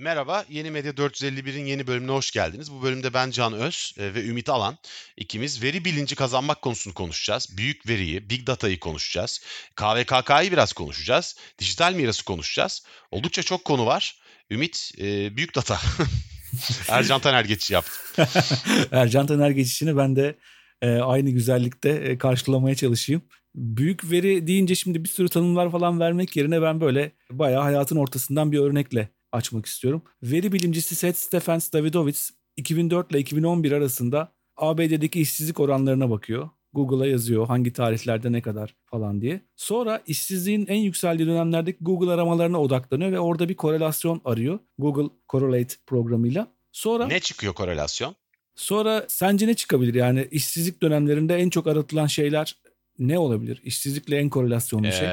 Merhaba, Yeni Medya 451'in yeni bölümüne hoş geldiniz. Bu bölümde ben Can Öz ve Ümit Alan ikimiz veri bilinci kazanmak konusunu konuşacağız. Büyük veriyi, Big Data'yı konuşacağız. KVKK'yı biraz konuşacağız. Dijital mirası konuşacağız. Oldukça çok konu var. Ümit, Büyük Data. Ercan Taner geçişi yaptı. Ercan Taner geçişini ben de aynı güzellikte karşılamaya çalışayım. Büyük veri deyince şimdi bir sürü tanımlar falan vermek yerine ben böyle bayağı hayatın ortasından bir örnekle açmak istiyorum. Veri bilimcisi Seth Stephens-Davidowitz 2004 ile 2011 arasında ABD'deki işsizlik oranlarına bakıyor. Google'a yazıyor hangi tarihlerde ne kadar falan diye. Sonra işsizliğin en yükseldiği dönemlerdeki Google aramalarına odaklanıyor ve orada bir korelasyon arıyor Google Correlate programıyla. Sonra ne çıkıyor korelasyon? Sonra sence ne çıkabilir? Yani işsizlik dönemlerinde en çok aratılan şeyler ne olabilir? İşsizlikle en korelasyonlu şey.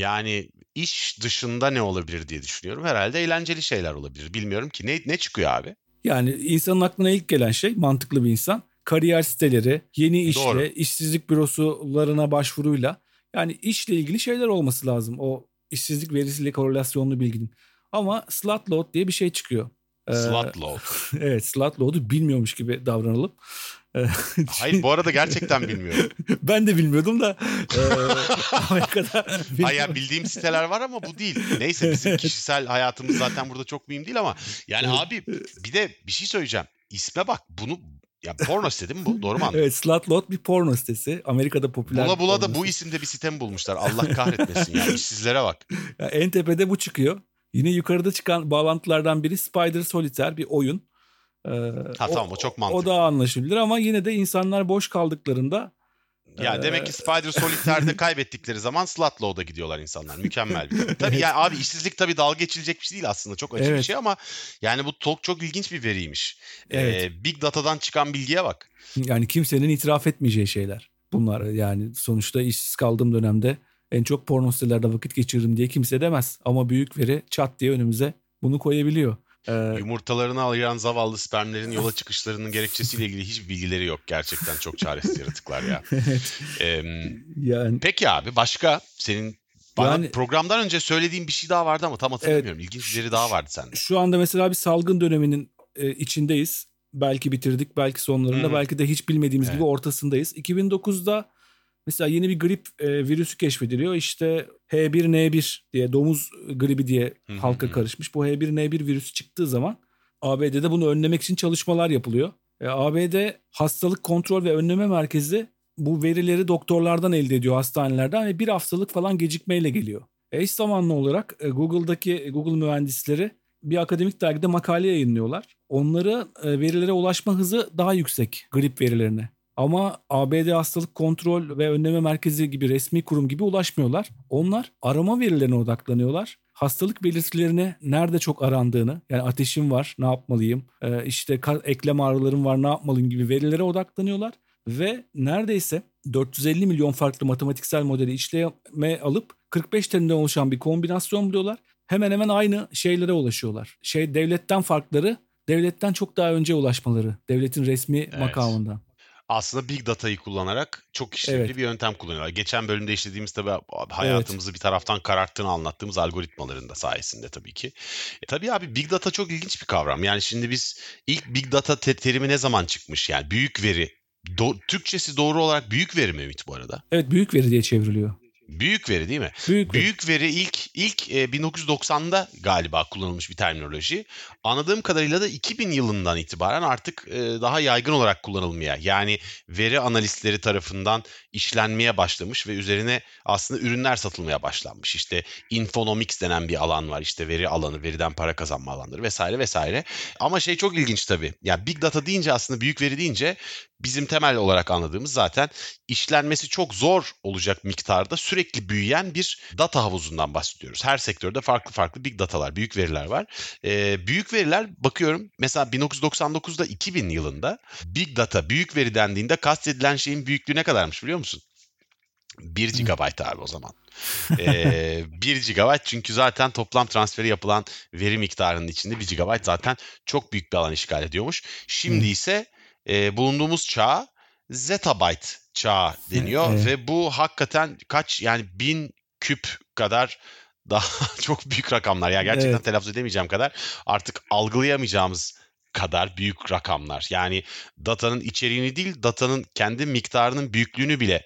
Yani iş dışında ne olabilir diye düşünüyorum. Herhalde eğlenceli şeyler olabilir. Bilmiyorum ki ne çıkıyor abi? Yani insanın aklına ilk gelen şey, mantıklı bir insan, kariyer siteleri, yeni işle, doğru, işsizlik bürosularına başvuruyla. Yani işle ilgili şeyler olması lazım. O işsizlik verisiyle korelasyonlu bilginin. Ama slot load diye bir şey çıkıyor. Slot load. Evet, slot load'u bilmiyormuş gibi davranalım. Hayır, bu arada gerçekten bilmiyorum. Ben de bilmiyordum da. Amerika'da bilmiyorum. Hayır, bildiğim siteler var ama bu değil. Neyse, bizim kişisel hayatımız zaten burada çok mühim değil ama. Yani abi, bir de bir şey söyleyeceğim. İsme bak, bunu... Ya porno sitesi mi bu? Doğru mu anladın? Evet, Slotlot bir porno sitesi. Amerika'da popüler. Bula da bu isimde bir site mi bulmuşlar? Allah kahretmesin ya. İşsizlere bak. Ya, en tepede bu çıkıyor. Yine yukarıda çıkan bağlantılardan biri Spider Solitaire, bir oyun. Tamam, o çok mantıklı. O da anlaşılabilir ama yine de insanlar boş kaldıklarında... Ya demek ki Spider Solitaire'de kaybettikleri zaman Slotlow'da gidiyorlar insanlar. Mükemmel bir şey. Tabii yani abi, işsizlik tabii dalga geçilecek bir şey değil aslında. Çok acı, evet, bir şey ama yani bu çok ilginç bir veriymiş. Evet. Big Data'dan çıkan bilgiye bak. Yani kimsenin itiraf etmeyeceği şeyler bunlar. Yani sonuçta işsiz kaldığım dönemde en çok porno sitelerde vakit geçiririm diye kimse demez. Ama büyük veri çat diye önümüze bunu koyabiliyor. Yumurtalarını ayıran zavallı spermlerin yola çıkışlarının gerekçesiyle ilgili hiçbir bilgileri yok. Gerçekten çok çaresiz yaratıklar ya. Yani, peki abi, başka senin yani, programdan önce söylediğin bir şey daha vardı ama tam hatırlamıyorum. Evet, İlginç bir yeri daha vardı sende. Şu anda mesela bir salgın döneminin içindeyiz. Belki bitirdik, belki sonlarında, belki de hiç bilmediğimiz gibi ortasındayız. 2009'da mesela yeni bir grip virüsü keşfediliyor. İşte H1N1 diye, domuz gribi diye halka karışmış. Bu H1N1 virüsü çıktığı zaman ABD'de bunu önlemek için çalışmalar yapılıyor. ABD Hastalık Kontrol ve Önleme Merkezi bu verileri doktorlardan elde ediyor, hastanelerden, ve bir haftalık falan gecikmeyle geliyor. Eş zamanlı olarak Google mühendisleri bir akademik dergide makale yayınlıyorlar. Onları verilere ulaşma hızı daha yüksek grip verilerine. Ama ABD Hastalık Kontrol ve Önleme Merkezi gibi resmi kurum gibi ulaşmıyorlar. Onlar arama verilerine odaklanıyorlar. Hastalık belirtilerine, nerede çok arandığını, yani ateşim var ne yapmalıyım, işte eklem ağrılarım var ne yapmalıyım gibi verilere odaklanıyorlar. Ve neredeyse 450 milyon farklı matematiksel modeli işleme alıp 45 terimden oluşan bir kombinasyon buluyorlar. Hemen hemen aynı şeylere ulaşıyorlar. Devletten farkları, devletten çok daha önce ulaşmaları, devletin resmi makamından. Aslında Big Data'yı kullanarak çok işlevli bir yöntem kullanıyorlar. Geçen bölümde işlediğimiz, tabii hayatımızı bir taraftan kararttığını anlattığımız algoritmaların da sayesinde tabii ki. Tabii abi, Big Data çok ilginç bir kavram. Yani şimdi biz ilk Big Data terimi ne zaman çıkmış? Yani büyük veri. Türkçesi doğru olarak büyük veri mi Ümit bu arada? Evet, büyük veri diye çevriliyor. Büyük veri değil mi? Büyük veri ilk 1990'da galiba kullanılmış bir terminoloji. Anladığım kadarıyla da 2000 yılından itibaren artık daha yaygın olarak kullanılmaya, yani veri analistleri tarafından işlenmeye başlamış ve üzerine aslında ürünler satılmaya başlanmış. İşte infonomics denen bir alan var. İşte veri alanı, veriden para kazanma alanları vesaire vesaire. Ama çok ilginç tabii. Yani Big Data deyince, aslında büyük veri deyince, bizim temel olarak anladığımız zaten işlenmesi çok zor olacak miktarda sürekli büyüyen bir data havuzundan bahsediyoruz. Her sektörde farklı big datalar, büyük veriler var. Büyük veriler, bakıyorum mesela 1999'da 2000 yılında big data, büyük veri dendiğinde kastedilen şeyin büyüklüğü ne kadarmış biliyor musun? 1 GB abi o zaman. 1 GB çünkü zaten toplam transferi yapılan veri miktarının içinde 1 GB zaten çok büyük bir alan işgal ediyormuş. Şimdi ise bulunduğumuz çağ zettabyte çağı deniyor ve bu hakikaten kaç yani 1000 küp kadar daha çok büyük rakamlar. Ya yani gerçekten telaffuz edemeyeceğim kadar artık algılayamayacağımız kadar büyük rakamlar. Yani datanın içeriğini değil datanın kendi miktarının büyüklüğünü bile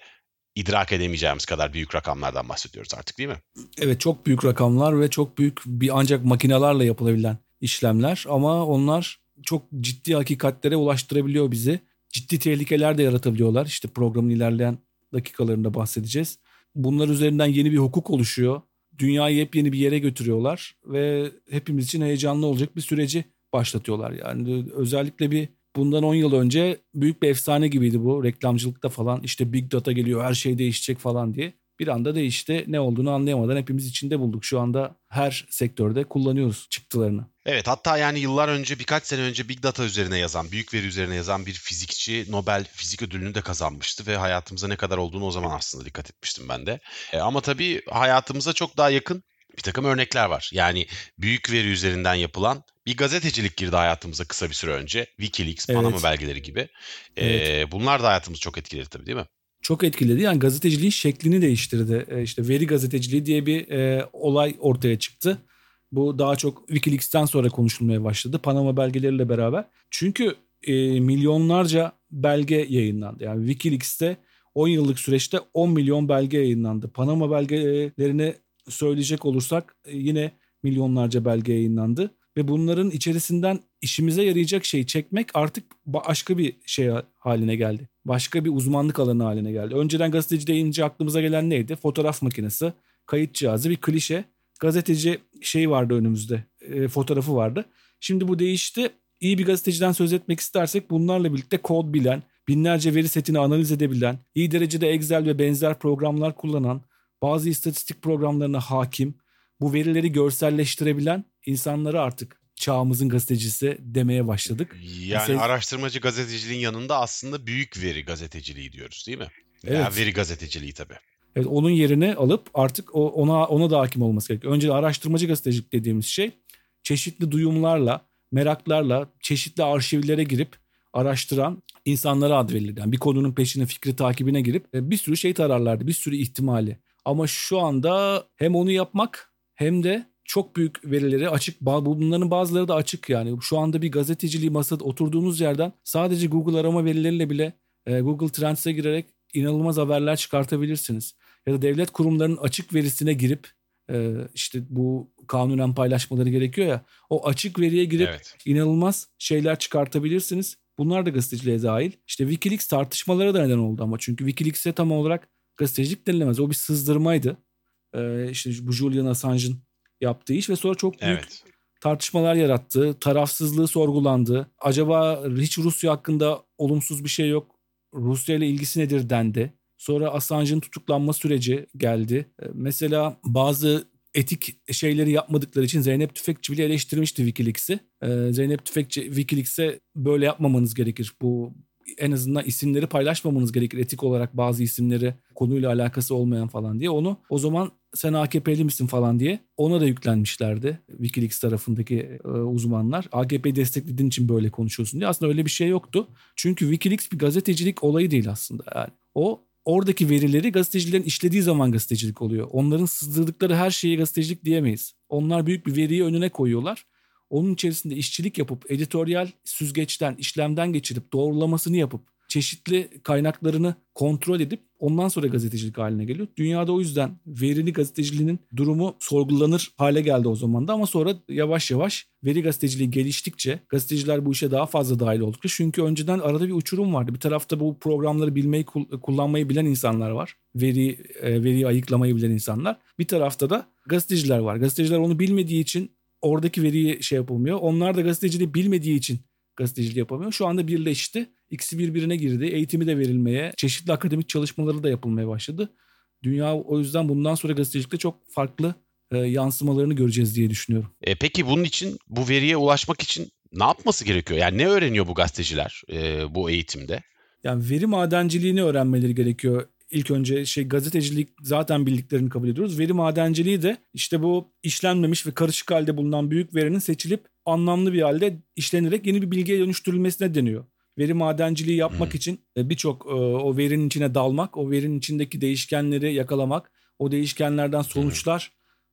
idrak edemeyeceğimiz kadar büyük rakamlardan bahsediyoruz artık değil mi? Evet çok büyük rakamlar ve çok büyük bir ancak makinelerle yapılabilen işlemler ama onlar çok ciddi hakikatlere ulaştırabiliyor bizi. Ciddi tehlikeler de yaratabiliyorlar. İşte programın ilerleyen dakikalarında bahsedeceğiz. Bunlar üzerinden yeni bir hukuk oluşuyor. Dünyayı yepyeni bir yere götürüyorlar ve hepimiz için heyecanlı olacak bir süreci başlatıyorlar. Yani özellikle bir bundan 10 yıl önce büyük bir efsane gibiydi bu. Reklamcılıkta falan işte big data geliyor her şey değişecek falan diye. Bir anda değişti. Ne olduğunu anlayamadan hepimiz içinde bulduk. Şu anda her sektörde kullanıyoruz çıktılarını. Evet hatta yani yıllar önce birkaç sene önce big data üzerine yazan, büyük veri üzerine yazan bir fizikçi Nobel Fizik Ödülünü de kazanmıştı ve hayatımıza ne kadar olduğunu o zaman aslında dikkat etmiştim ben de. Ama tabii hayatımıza çok daha yakın bir takım örnekler var. Yani büyük veri üzerinden yapılan bir gazetecilik girdi hayatımıza kısa bir süre önce. Wikileaks, Panama belgeleri gibi. Evet. Bunlar da hayatımızı çok etkiledi tabii değil mi? Çok etkiledi. Yani gazeteciliğin şeklini değiştirdi. İşte veri gazeteciliği diye bir olay ortaya çıktı. Bu daha çok Wikileaks'ten sonra konuşulmaya başladı. Panama belgeleriyle beraber. Çünkü milyonlarca belge yayınlandı. Yani Wikileaks'te 10 yıllık süreçte 10 milyon belge yayınlandı. Panama belgelerini söyleyecek olursak yine milyonlarca belge yayınlandı. Ve bunların içerisinden işimize yarayacak şeyi çekmek artık başka bir şey haline geldi. Başka bir uzmanlık alanı haline geldi. Önceden gazeteci deyince aklımıza gelen neydi? Fotoğraf makinesi, kayıt cihazı, bir klişe. Gazeteci şey vardı önümüzde, fotoğrafı vardı. Şimdi bu değişti. İyi bir gazeteciden söz etmek istersek bunlarla birlikte kod bilen, binlerce veri setini analiz edebilen, iyi derecede Excel ve benzer programlar kullanan, bazı istatistik programlarına hakim, bu verileri görselleştirebilen insanları artık çağımızın gazetecisi demeye başladık. Yani araştırmacı gazeteciliğin yanında aslında büyük veri gazeteciliği diyoruz değil mi? Evet. Yani veri gazeteciliği tabii. Evet, onun yerine alıp artık ona da hakim olması gerekiyor. Önce araştırmacı gazetecilik dediğimiz şey çeşitli duyumlarla, meraklarla, çeşitli arşivlere girip araştıran insanlara ad verilirdi. Yani bir konunun peşine, fikri takibine girip bir sürü şey tararlardı, bir sürü ihtimali. Ama şu anda hem onu yapmak hem de çok büyük verileri açık, bunların bazıları da açık yani. Şu anda bir gazeteciliği masada oturduğunuz yerden sadece Google arama verileriyle bile Google Trends'e girerek inanılmaz haberler çıkartabilirsiniz. Ya da devlet kurumlarının açık verisine girip işte bu kanunen paylaşmaları gerekiyor ya. O açık veriye girip inanılmaz şeyler çıkartabilirsiniz. Bunlar da gazeteciliğe dahil. İşte Wikileaks tartışmalara da neden oldu ama. Çünkü Wikileaks'e tam olarak gazetecilik denilemez. O bir sızdırmaydı. İşte bu Julian Assange'ın yaptığı iş ve sonra çok büyük tartışmalar yarattı. Tarafsızlığı sorgulandı. Acaba hiç Rusya hakkında olumsuz bir şey yok. Rusya ile ilgisi nedir dendi. Sonra Assange'ın tutuklanma süreci geldi. Mesela bazı etik şeyleri yapmadıkları için Zeynep Tüfekçi bile eleştirmişti Wikileaks'i. Zeynep Tüfekçi Wikileaks'e böyle yapmamanız gerekir. Bu en azından isimleri paylaşmamanız gerekir etik olarak bazı isimleri konuyla alakası olmayan falan diye. Onu o zaman sen AKP'li misin falan diye ona da yüklenmişlerdi Wikileaks tarafındaki uzmanlar. AKP'yi desteklediğin için böyle konuşuyorsun diye. Aslında öyle bir şey yoktu. Çünkü Wikileaks bir gazetecilik olayı değil aslında yani. O oradaki verileri gazetecilerin işlediği zaman gazetecilik oluyor. Onların sızdırdıkları her şeye gazetecilik diyemeyiz. Onlar büyük bir veriyi önüne koyuyorlar. Onun içerisinde işçilik yapıp editoryal süzgeçten, işlemden geçirip doğrulamasını yapıp çeşitli kaynaklarını kontrol edip ondan sonra gazetecilik haline geliyor. Dünyada o yüzden verili gazeteciliğinin durumu sorgulanır hale geldi o zaman da ama sonra yavaş yavaş veri gazeteciliği geliştikçe gazeteciler bu işe daha fazla dahil oldukça çünkü önceden arada bir uçurum vardı. Bir tarafta bu programları bilmeyi, kullanmayı bilen insanlar var. Veriyi ayıklamayı bilen insanlar. Bir tarafta da gazeteciler var. Gazeteciler onu bilmediği için oradaki veriyi şey yapılmıyor. Onlar da gazeteciliği bilmediği için gazeteciliği yapamıyor. Şu anda birleşti. İkisi birbirine girdi. Eğitimi de verilmeye, çeşitli akademik çalışmaları da yapılmaya başladı. Dünya o yüzden bundan sonra gazetecilikte çok farklı yansımalarını göreceğiz diye düşünüyorum. Peki bunun için, bu veriye ulaşmak için ne yapması gerekiyor? Yani ne öğreniyor bu gazeteciler bu eğitimde? Yani veri madenciliğini öğrenmeleri gerekiyor ilk önce gazetecilik zaten bildiklerini kabul ediyoruz. Veri madenciliği de işte bu işlenmemiş ve karışık halde bulunan büyük verinin seçilip anlamlı bir halde işlenerek yeni bir bilgiye dönüştürülmesine deniyor. Veri madenciliği yapmak için birçok o verinin içine dalmak, o verinin içindeki değişkenleri yakalamak, o değişkenlerden sonuçlar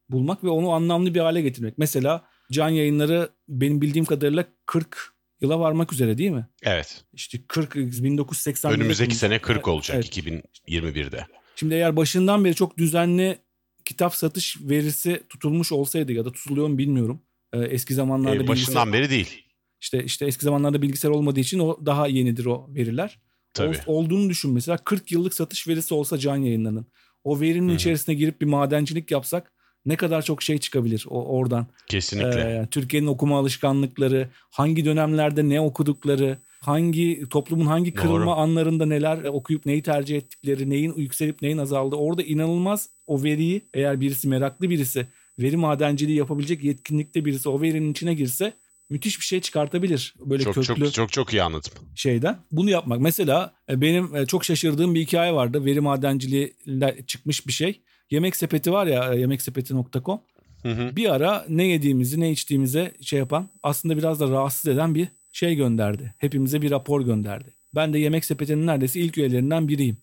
bulmak ve onu anlamlı bir hale getirmek. Mesela Can Yayınları benim bildiğim kadarıyla 40 yıla varmak üzere değil mi? Evet. İşte 1980 önümüzdeki sene 40 olacak, evet. 2021'de. Şimdi eğer başından beri çok düzenli kitap satış verisi tutulmuş olsaydı ya da tutuluyor mu bilmiyorum. Eski zamanlarda başından beri değil. İşte eski zamanlarda bilgisayar olmadığı için o daha yenidir o veriler. Tabii. Olduğunu düşün mesela 40 yıllık satış verisi olsa Can Yayınları'nın. O verinin içerisine girip bir madencilik yapsak ne kadar çok şey çıkabilir oradan. Kesinlikle. Türkiye'nin okuma alışkanlıkları, hangi dönemlerde ne okudukları, hangi toplumun hangi kırılma anlarında neler okuyup neyi tercih ettikleri, neyin yükselip neyin azaldığı. Orada inanılmaz o veriyi eğer birisi meraklı birisi, veri madenciliği yapabilecek yetkinlikte birisi o verinin içine girse müthiş bir şey çıkartabilir. Böyle çok, köklü çok iyi anladım. Şeyden. Bunu yapmak. Mesela benim çok şaşırdığım bir hikaye vardı. Veri madenciliğiyle çıkmış bir şey. Yemek sepeti var ya, yemeksepeti.com. Bir ara ne yediğimizi ne içtiğimize yapan, aslında biraz da rahatsız eden bir şey gönderdi. Hepimize bir rapor gönderdi. Ben de Yemek Sepeti'nin neredeyse ilk üyelerinden biriyim.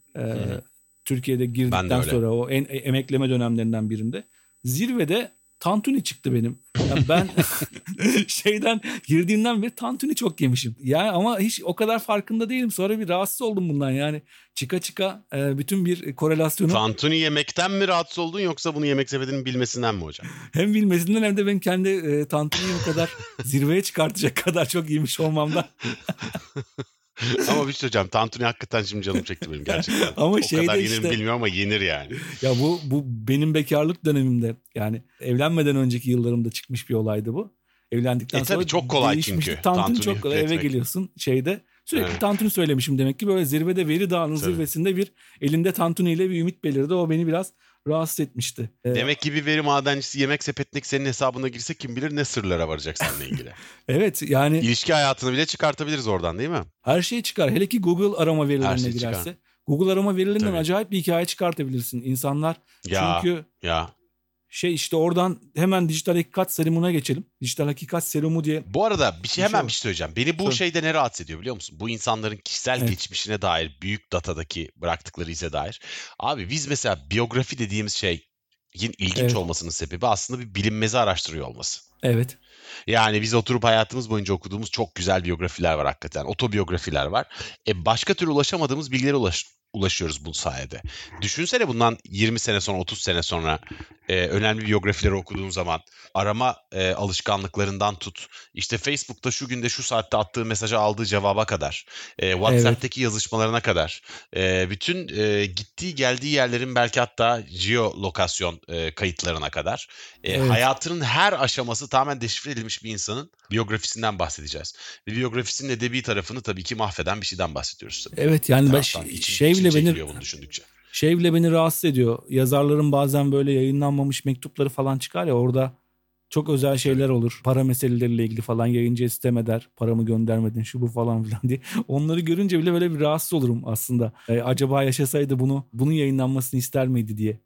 Türkiye'de girdikten sonra o emekleme dönemlerinden birinde. Zirvede tantuni çıktı benim. Yani ben girdiğimden beri tantuni çok yemişim. Yani ama hiç o kadar farkında değilim. Sonra bir rahatsız oldum bundan yani. Çıka bütün bir korelasyonu. Tantuni yemekten mi rahatsız oldun yoksa bunu Yemek Sepeti'nin bilmesinden mi hocam? Hem bilmesinden hem de ben kendi tantuniyi o kadar zirveye çıkartacak kadar çok yemiş olmamdan. Ama bir şey hocam, tantuni hakikaten şimdi canım çekti benim gerçekten. Ama o kadar yenir işte, bilmiyorum ama yenir yani. Ya bu benim bekarlık dönemimde yani evlenmeden önceki yıllarımda çıkmış bir olaydı bu. Evlendikten sonra çok kolay çünkü. Tantuni çok kolay, eve geliyorsun sürekli tantuni söylemişim demek ki, böyle zirvede veri dağının zirvesinde bir elinde tantuniyle bir Ümit belirdi, o beni biraz rahatsız etmişti. Demek ki bir veri madencisi Yemek Sepeti'ndeki senin hesabına girse kim bilir ne sırlara varacak seninle ilgili. Evet yani. İlişki hayatını bile çıkartabiliriz oradan değil mi? Her şey çıkar. Hele ki Google arama verilerine girerse. Çıkar. Google arama verilerinden acayip bir hikaye çıkartabilirsin insanlar. Çünkü işte oradan hemen dijital hakikat serumuna geçelim. Dijital hakikat serumu diye. Bu arada bir şey söyleyeceğim. Beni bu şeyde ne rahatsız ediyor biliyor musun? Bu insanların kişisel geçmişine dair, büyük datadaki bıraktıkları ize dair. Abi biz mesela biyografi dediğimiz şeyin ilginç olmasının sebebi aslında bir bilinmezi araştırıyor olması. Evet. Yani biz oturup hayatımız boyunca okuduğumuz çok güzel biyografiler var hakikaten. Otobiyografiler var. Başka türlü ulaşamadığımız bilgilere ulaşıyoruz bu sayede. Düşünsene bundan 20 sene sonra, 30 sene sonra önemli biyografileri okuduğun zaman arama alışkanlıklarından tut. İşte Facebook'ta şu günde şu saatte attığı mesaja aldığı cevaba kadar. WhatsApp'taki yazışmalarına kadar. Bütün gittiği geldiği yerlerin belki hatta geolokasyon kayıtlarına kadar. Hayatının her aşaması tamamen deşifre edilmiş bir insanın biyografisinden bahsedeceğiz. Ve biyografisinin edebi tarafını tabii ki mahveden bir şeyden bahsediyoruz. Tabii. Evet yani ben beni rahatsız ediyor. Yazarların bazen böyle yayınlanmamış mektupları falan çıkar ya, orada çok özel şeyler olur. Para meseleleriyle ilgili falan yayıncı istem eder. Paramı göndermedin şu bu falan filan diye. Onları görünce bile böyle bir rahatsız olurum aslında. Acaba yaşasaydı bunun yayınlanmasını ister miydi diye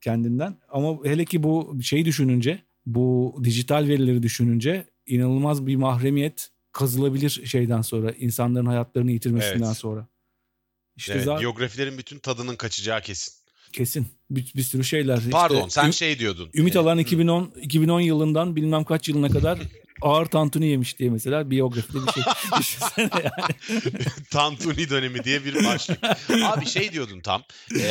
kendinden. Ama hele ki bu düşününce, bu dijital verileri düşününce inanılmaz bir mahremiyet kazılabilir sonra, insanların hayatlarını yitirmesinden sonra. Biyografilerin bütün tadının kaçacağı kesin. Kesin. Bir sürü şeyler. Pardon sen diyordun. Ümit Alan 2010 yılından bilmem kaç yılına kadar ağır tantuni yemiş diye mesela biyografide bir şey. Düşünsene yani. Tantuni dönemi diye bir başlık. Abi diyordun tam.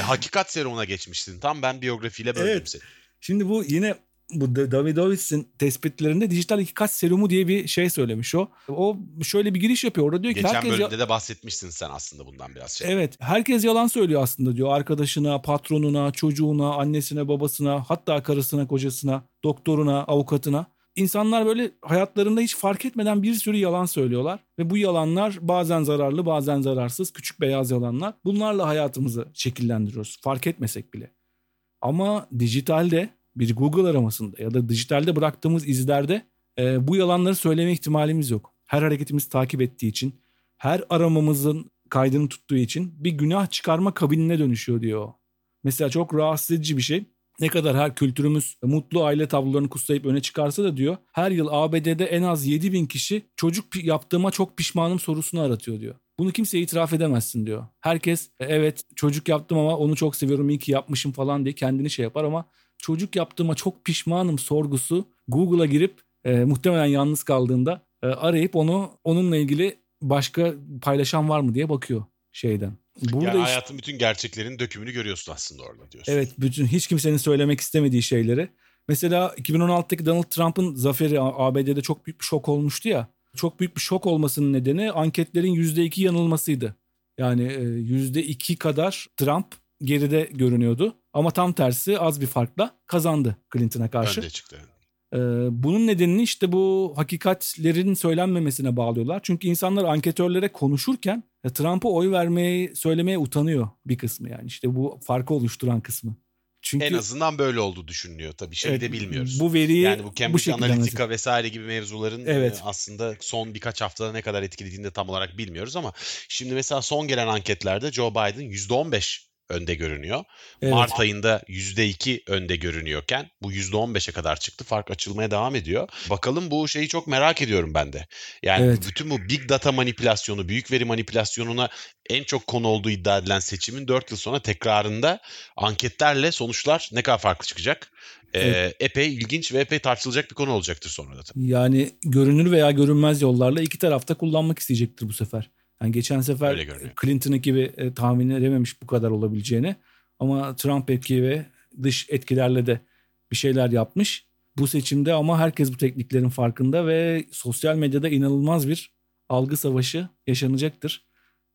Hakikat serumuna geçmiştin. Tam ben biyografiyle böldüm seni. Şimdi bu yine... Bu Davidowitz'in tespitlerinde dijital hakikat serumu diye bir söylemiş o. O şöyle bir giriş yapıyor orada, diyor ki... Geçen bölümde de bahsetmişsin sen aslında bundan biraz. Evet, herkes yalan söylüyor aslında diyor. Arkadaşına, patronuna, çocuğuna, annesine, babasına, hatta karısına, kocasına, doktoruna, avukatına. İnsanlar böyle hayatlarında hiç fark etmeden bir sürü yalan söylüyorlar. Ve bu yalanlar bazen zararlı, bazen zararsız, küçük beyaz yalanlar. Bunlarla hayatımızı şekillendiriyoruz fark etmesek bile. Ama dijitalde... Bir Google aramasında ya da dijitalde bıraktığımız izlerde bu yalanları söyleme ihtimalimiz yok. Her hareketimiz takip ettiği için, her aramamızın kaydını tuttuğu için bir günah çıkarma kabinine dönüşüyor diyor. Mesela çok rahatsız edici bir şey. Ne kadar her kültürümüz mutlu aile tablolarını kutsayıp öne çıkarsa da diyor, her yıl ABD'de en az 7.000 kişi çocuk yaptığıma çok pişmanım sorusunu aratıyor diyor. Bunu kimseye itiraf edemezsin diyor. Herkes evet çocuk yaptım ama onu çok seviyorum iyi ki yapmışım falan diye kendini şey yapar ama çocuk yaptığıma çok pişmanım sorgusu Google'a girip muhtemelen yalnız kaldığında arayıp onunla ilgili başka paylaşan var mı diye bakıyor şeyden. Burada yani hayatın işte, bütün gerçeklerin dökümünü görüyorsun aslında orada diyorsun. Evet, bütün hiç kimsenin söylemek istemediği şeyleri. Mesela 2016'daki Donald Trump'ın zaferi ABD'de çok büyük bir şok olmuştu ya. Çok büyük bir şok olmasının nedeni anketlerin %2 yanılmasıydı. Yani %2 kadar Trump geride görünüyordu. Ama tam tersi az bir farkla kazandı Clinton'a karşı. Önde çıktı. Bunun nedenini işte bu hakikatlerin söylenmemesine bağlıyorlar. Çünkü insanlar anketörlere konuşurken Trump'a oy vermeyi söylemeye utanıyor bir kısmı yani. İşte bu farkı oluşturan kısmı. Çünkü en azından böyle olduğu düşünülüyor tabii. Şeyi de bilmiyoruz. Bu veriyi yani bu Cambridge Analytica vesaire gibi mevzuların aslında son birkaç haftada ne kadar etkilediğini de tam olarak bilmiyoruz ama şimdi mesela son gelen anketlerde Joe Biden %15 önde görünüyor. Evet. Mart ayında %2 önde görünüyorken bu %15'e kadar çıktı. Fark açılmaya devam ediyor. Bakalım bu şeyi çok merak ediyorum ben de. Yani bütün bu big data manipülasyonu, büyük veri manipülasyonuna en çok konu olduğu iddia edilen seçimin 4 yıl sonra tekrarında anketlerle sonuçlar ne kadar farklı çıkacak? Epey ilginç ve epey tartışılacak bir konu olacaktır sonra da. Yani görünür veya görünmez yollarla iki tarafta kullanmak isteyecektir bu sefer. Yani geçen sefer Clinton'ın gibi tahmin edememiş bu kadar olabileceğini ama Trump etki ve dış etkilerle de bir şeyler yapmış bu seçimde ama herkes bu tekniklerin farkında ve sosyal medyada inanılmaz bir algı savaşı yaşanacaktır.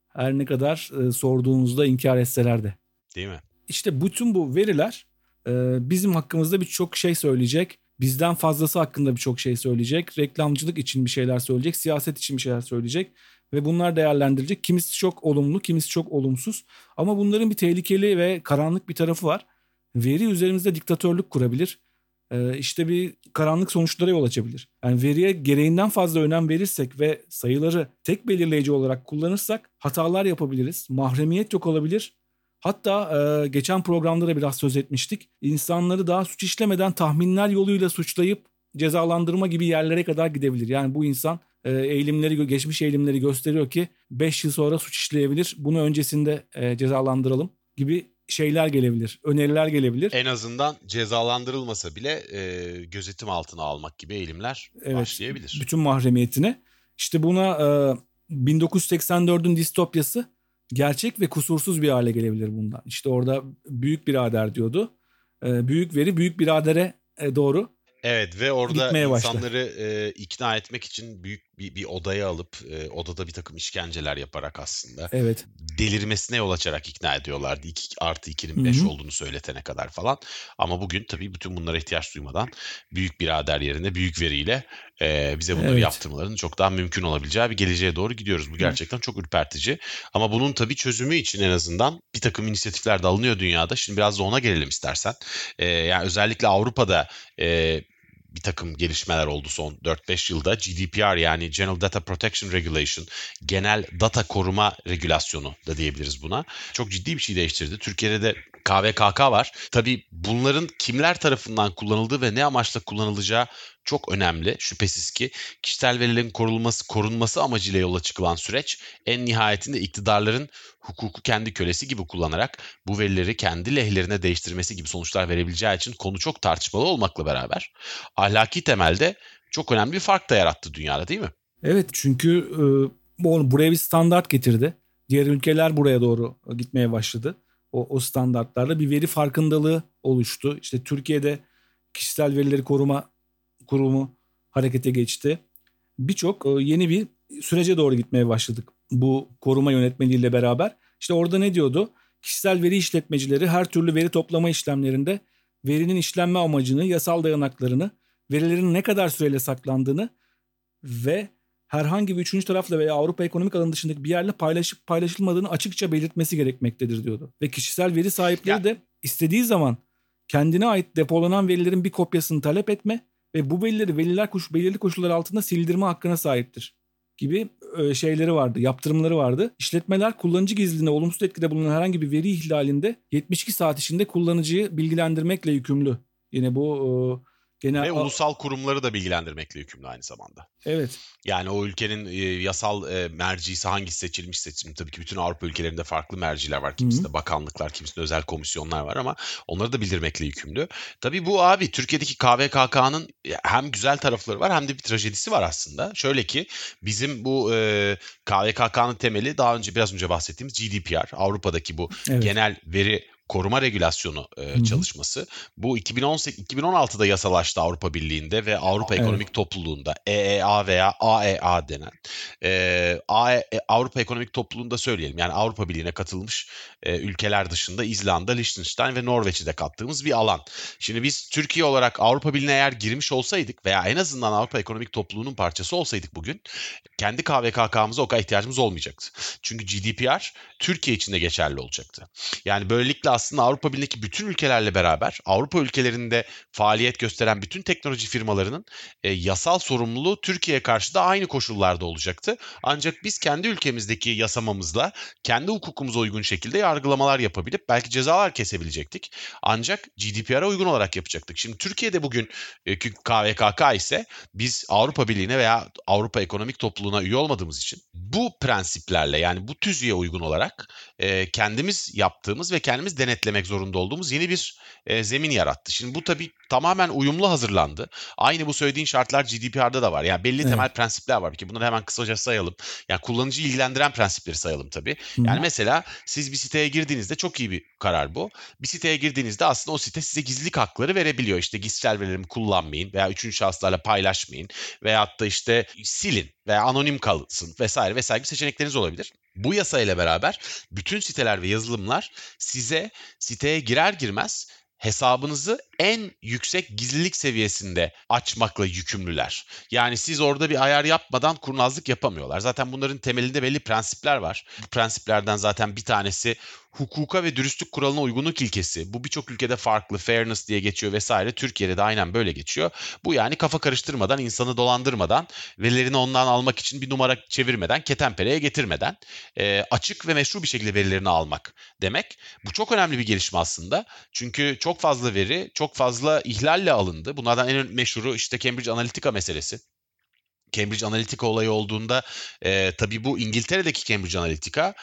Her ne kadar sorduğunuzda inkar etseler de. Değil mi? İşte bütün bu veriler bizim hakkımızda birçok şey söyleyecek. Bizden fazlası hakkında birçok şey söyleyecek. Reklamcılık için bir şeyler söyleyecek. Siyaset için bir şeyler söyleyecek. Ve bunlar değerlendirilecek. Kimisi çok olumlu, kimisi çok olumsuz. Ama bunların bir tehlikeli ve karanlık bir tarafı var. Veri üzerimizde diktatörlük kurabilir. İşte bir karanlık sonuçlara yol açabilir. Yani veriye gereğinden fazla önem verirsek ve sayıları tek belirleyici olarak kullanırsak hatalar yapabiliriz. Mahremiyet yok olabilir. Hatta geçen programda da biraz söz etmiştik. İnsanları daha suç işlemeden tahminler yoluyla suçlayıp cezalandırma gibi yerlere kadar gidebilir. Yani bu insan eğilimleri, geçmiş eğilimleri gösteriyor ki 5 yıl sonra suç işleyebilir. Bunu öncesinde cezalandıralım gibi şeyler gelebilir, öneriler gelebilir. En azından cezalandırılmasa bile gözetim altına almak gibi eğilimler başlayabilir. Bütün mahremiyetine. İşte buna 1984'ün distopyası gerçek ve kusursuz bir hale gelebilir bundan. İşte orada büyük birader diyordu. Büyük veri büyük biradere doğru. Evet ve orada insanları ikna etmek için büyük bir odaya alıp odada bir takım işkenceler yaparak aslında delirmesine yol açarak ikna ediyorlardı. 2+2'nin 5 olduğunu söyletene kadar falan. Ama bugün tabii bütün bunlara ihtiyaç duymadan büyük birader yerine büyük veriyle bize bunları yaptırmalarının çok daha mümkün olabileceği bir geleceğe doğru gidiyoruz. Bu gerçekten çok ürpertici. Ama bunun tabii çözümü için en azından bir takım inisiyatifler de alınıyor dünyada. Şimdi biraz da ona gelelim istersen. Yani özellikle Avrupa'da bir takım gelişmeler oldu son 4-5 yılda. GDPR yani General Data Protection Regulation, genel data koruma regülasyonu da diyebiliriz buna. Çok ciddi bir şey değiştirdi. Türkiye'de de KVKK var. Tabii bunların kimler tarafından kullanıldığı ve ne amaçla kullanılacağı çok önemli. Şüphesiz ki kişisel verilerin korunması amacıyla yola çıkılan süreç en nihayetinde iktidarların hukuku kendi kölesi gibi kullanarak bu verileri kendi lehlerine değiştirmesi gibi sonuçlar verebileceği için konu çok tartışmalı olmakla beraber ahlaki temelde çok önemli bir fark da yarattı dünyada değil mi? Evet çünkü buraya bir standart getirdi. Diğer ülkeler buraya doğru gitmeye başladı. O standartlarla bir veri farkındalığı oluştu. İşte Türkiye'de kişisel verileri koruma kurumu harekete geçti. Birçok yeni bir sürece doğru gitmeye başladık bu koruma yönetmeliğiyle beraber. İşte orada ne diyordu? Kişisel veri işletmecileri her türlü veri toplama işlemlerinde verinin işlenme amacını, yasal dayanaklarını, verilerin ne kadar süreyle saklandığını ve herhangi bir üçüncü tarafla veya Avrupa ekonomik alanı dışındaki bir yerle paylaşıp paylaşılmadığını açıkça belirtmesi gerekmektedir diyordu. Ve kişisel veri sahipleri de istediği zaman kendine ait depolanan verilerin bir kopyasını talep etme ve bu verileri belirli koşullar altında sildirme hakkına sahiptir. gibi şeyleri vardı, yaptırımları vardı. İşletmeler kullanıcı gizliliğine olumsuz etkide bulunan herhangi bir veri ihlalinde 72 saat içinde kullanıcıyı bilgilendirmekle yükümlü. Yine bu genel... Ve ulusal kurumları da bilgilendirmekle yükümlü aynı zamanda. Evet. Yani o ülkenin yasal mercisi hangisi seçilmişse, tabii ki bütün Avrupa ülkelerinde farklı merciler var. Kimisi de bakanlıklar, kimisi de özel komisyonlar var ama onları da bildirmekle yükümlü. Tabii bu abi Türkiye'deki KVKK'nın hem güzel tarafları var hem de bir trajedisi var aslında. Şöyle ki bizim bu KVKK'nın temeli daha önce biraz önce bahsettiğimiz GDPR, Avrupa'daki bu genel veri koruma regülasyonu çalışması. Bu 2016'da yasalaştı Avrupa Birliği'nde ve Avrupa Ekonomik Topluluğu'nda EEA veya AEA denen. Avrupa Ekonomik Topluluğu'nda söyleyelim. Yani Avrupa Birliği'ne katılmış ülkeler dışında İzlanda, Liechtenstein ve Norveç'i de kattığımız bir alan. Şimdi biz Türkiye olarak Avrupa Birliği'ne eğer girmiş olsaydık veya en azından Avrupa Ekonomik Topluluğu'nun parçası olsaydık bugün kendi KVKK'mıza o kadar ihtiyacımız olmayacaktı. Çünkü GDPR Türkiye için de geçerli olacaktı. Yani böylelikle aslında Avrupa Birliği'ndeki bütün ülkelerle beraber Avrupa ülkelerinde faaliyet gösteren bütün teknoloji firmalarının yasal sorumluluğu Türkiye'ye karşı da aynı koşullarda olacaktı. Ancak biz kendi ülkemizdeki yasamamızla kendi hukukumuza uygun şekilde yargılamalar yapabilip belki cezalar kesebilecektik. Ancak GDPR'a uygun olarak yapacaktık. Şimdi Türkiye'de bugün KVKK ise biz Avrupa Birliği'ne veya Avrupa Ekonomik Topluluğu'na üye olmadığımız için bu prensiplerle, yani bu tüzüğe uygun olarak kendimiz yaptığımız ve kendimiz denetlemek zorunda olduğumuz yeni bir zemin yarattı. Şimdi bu tabii tamamen uyumlu hazırlandı. Aynı bu söylediğin şartlar GDPR'da da var. Yani belli temel prensipler var ki bunları hemen kısaca sayalım. Yani kullanıcıyı ilgilendiren prensipleri sayalım tabii. Yani mesela siz bir siteye girdiğinizde, çok iyi bir karar bu. Bir siteye girdiğinizde aslında o site size gizlilik hakları verebiliyor. İşte kişisel verilerimi kullanmayın veya üçüncü şahıslarla paylaşmayın veyahut da işte silin veya anonim kalsın vesaire vesaire gibi seçenekleriniz olabilir. Bu yasayla beraber bütün siteler ve yazılımlar size siteye girer girmez hesabınızı en yüksek gizlilik seviyesinde açmakla yükümlüler. Yani siz orada bir ayar yapmadan kurnazlık yapamıyorlar. Zaten bunların temelinde belli prensipler var. Bu prensiplerden zaten bir tanesi hukuka ve dürüstlük kuralına uygunluk ilkesi. Bu birçok ülkede farklı, fairness diye geçiyor vesaire. Türkiye'de de aynen böyle geçiyor. Bu yani kafa karıştırmadan, insanı dolandırmadan, verilerini ondan almak için bir numara çevirmeden, ketenpereye getirmeden açık ve meşru bir şekilde verilerini almak demek. Bu çok önemli bir gelişme aslında. Çünkü çok fazla veri, çok fazla ihlalle alındı. Bunlardan en meşhuru işte Cambridge Analytica meselesi. Cambridge Analytica olayı olduğunda tabii bu İngiltere'deki Cambridge Analytica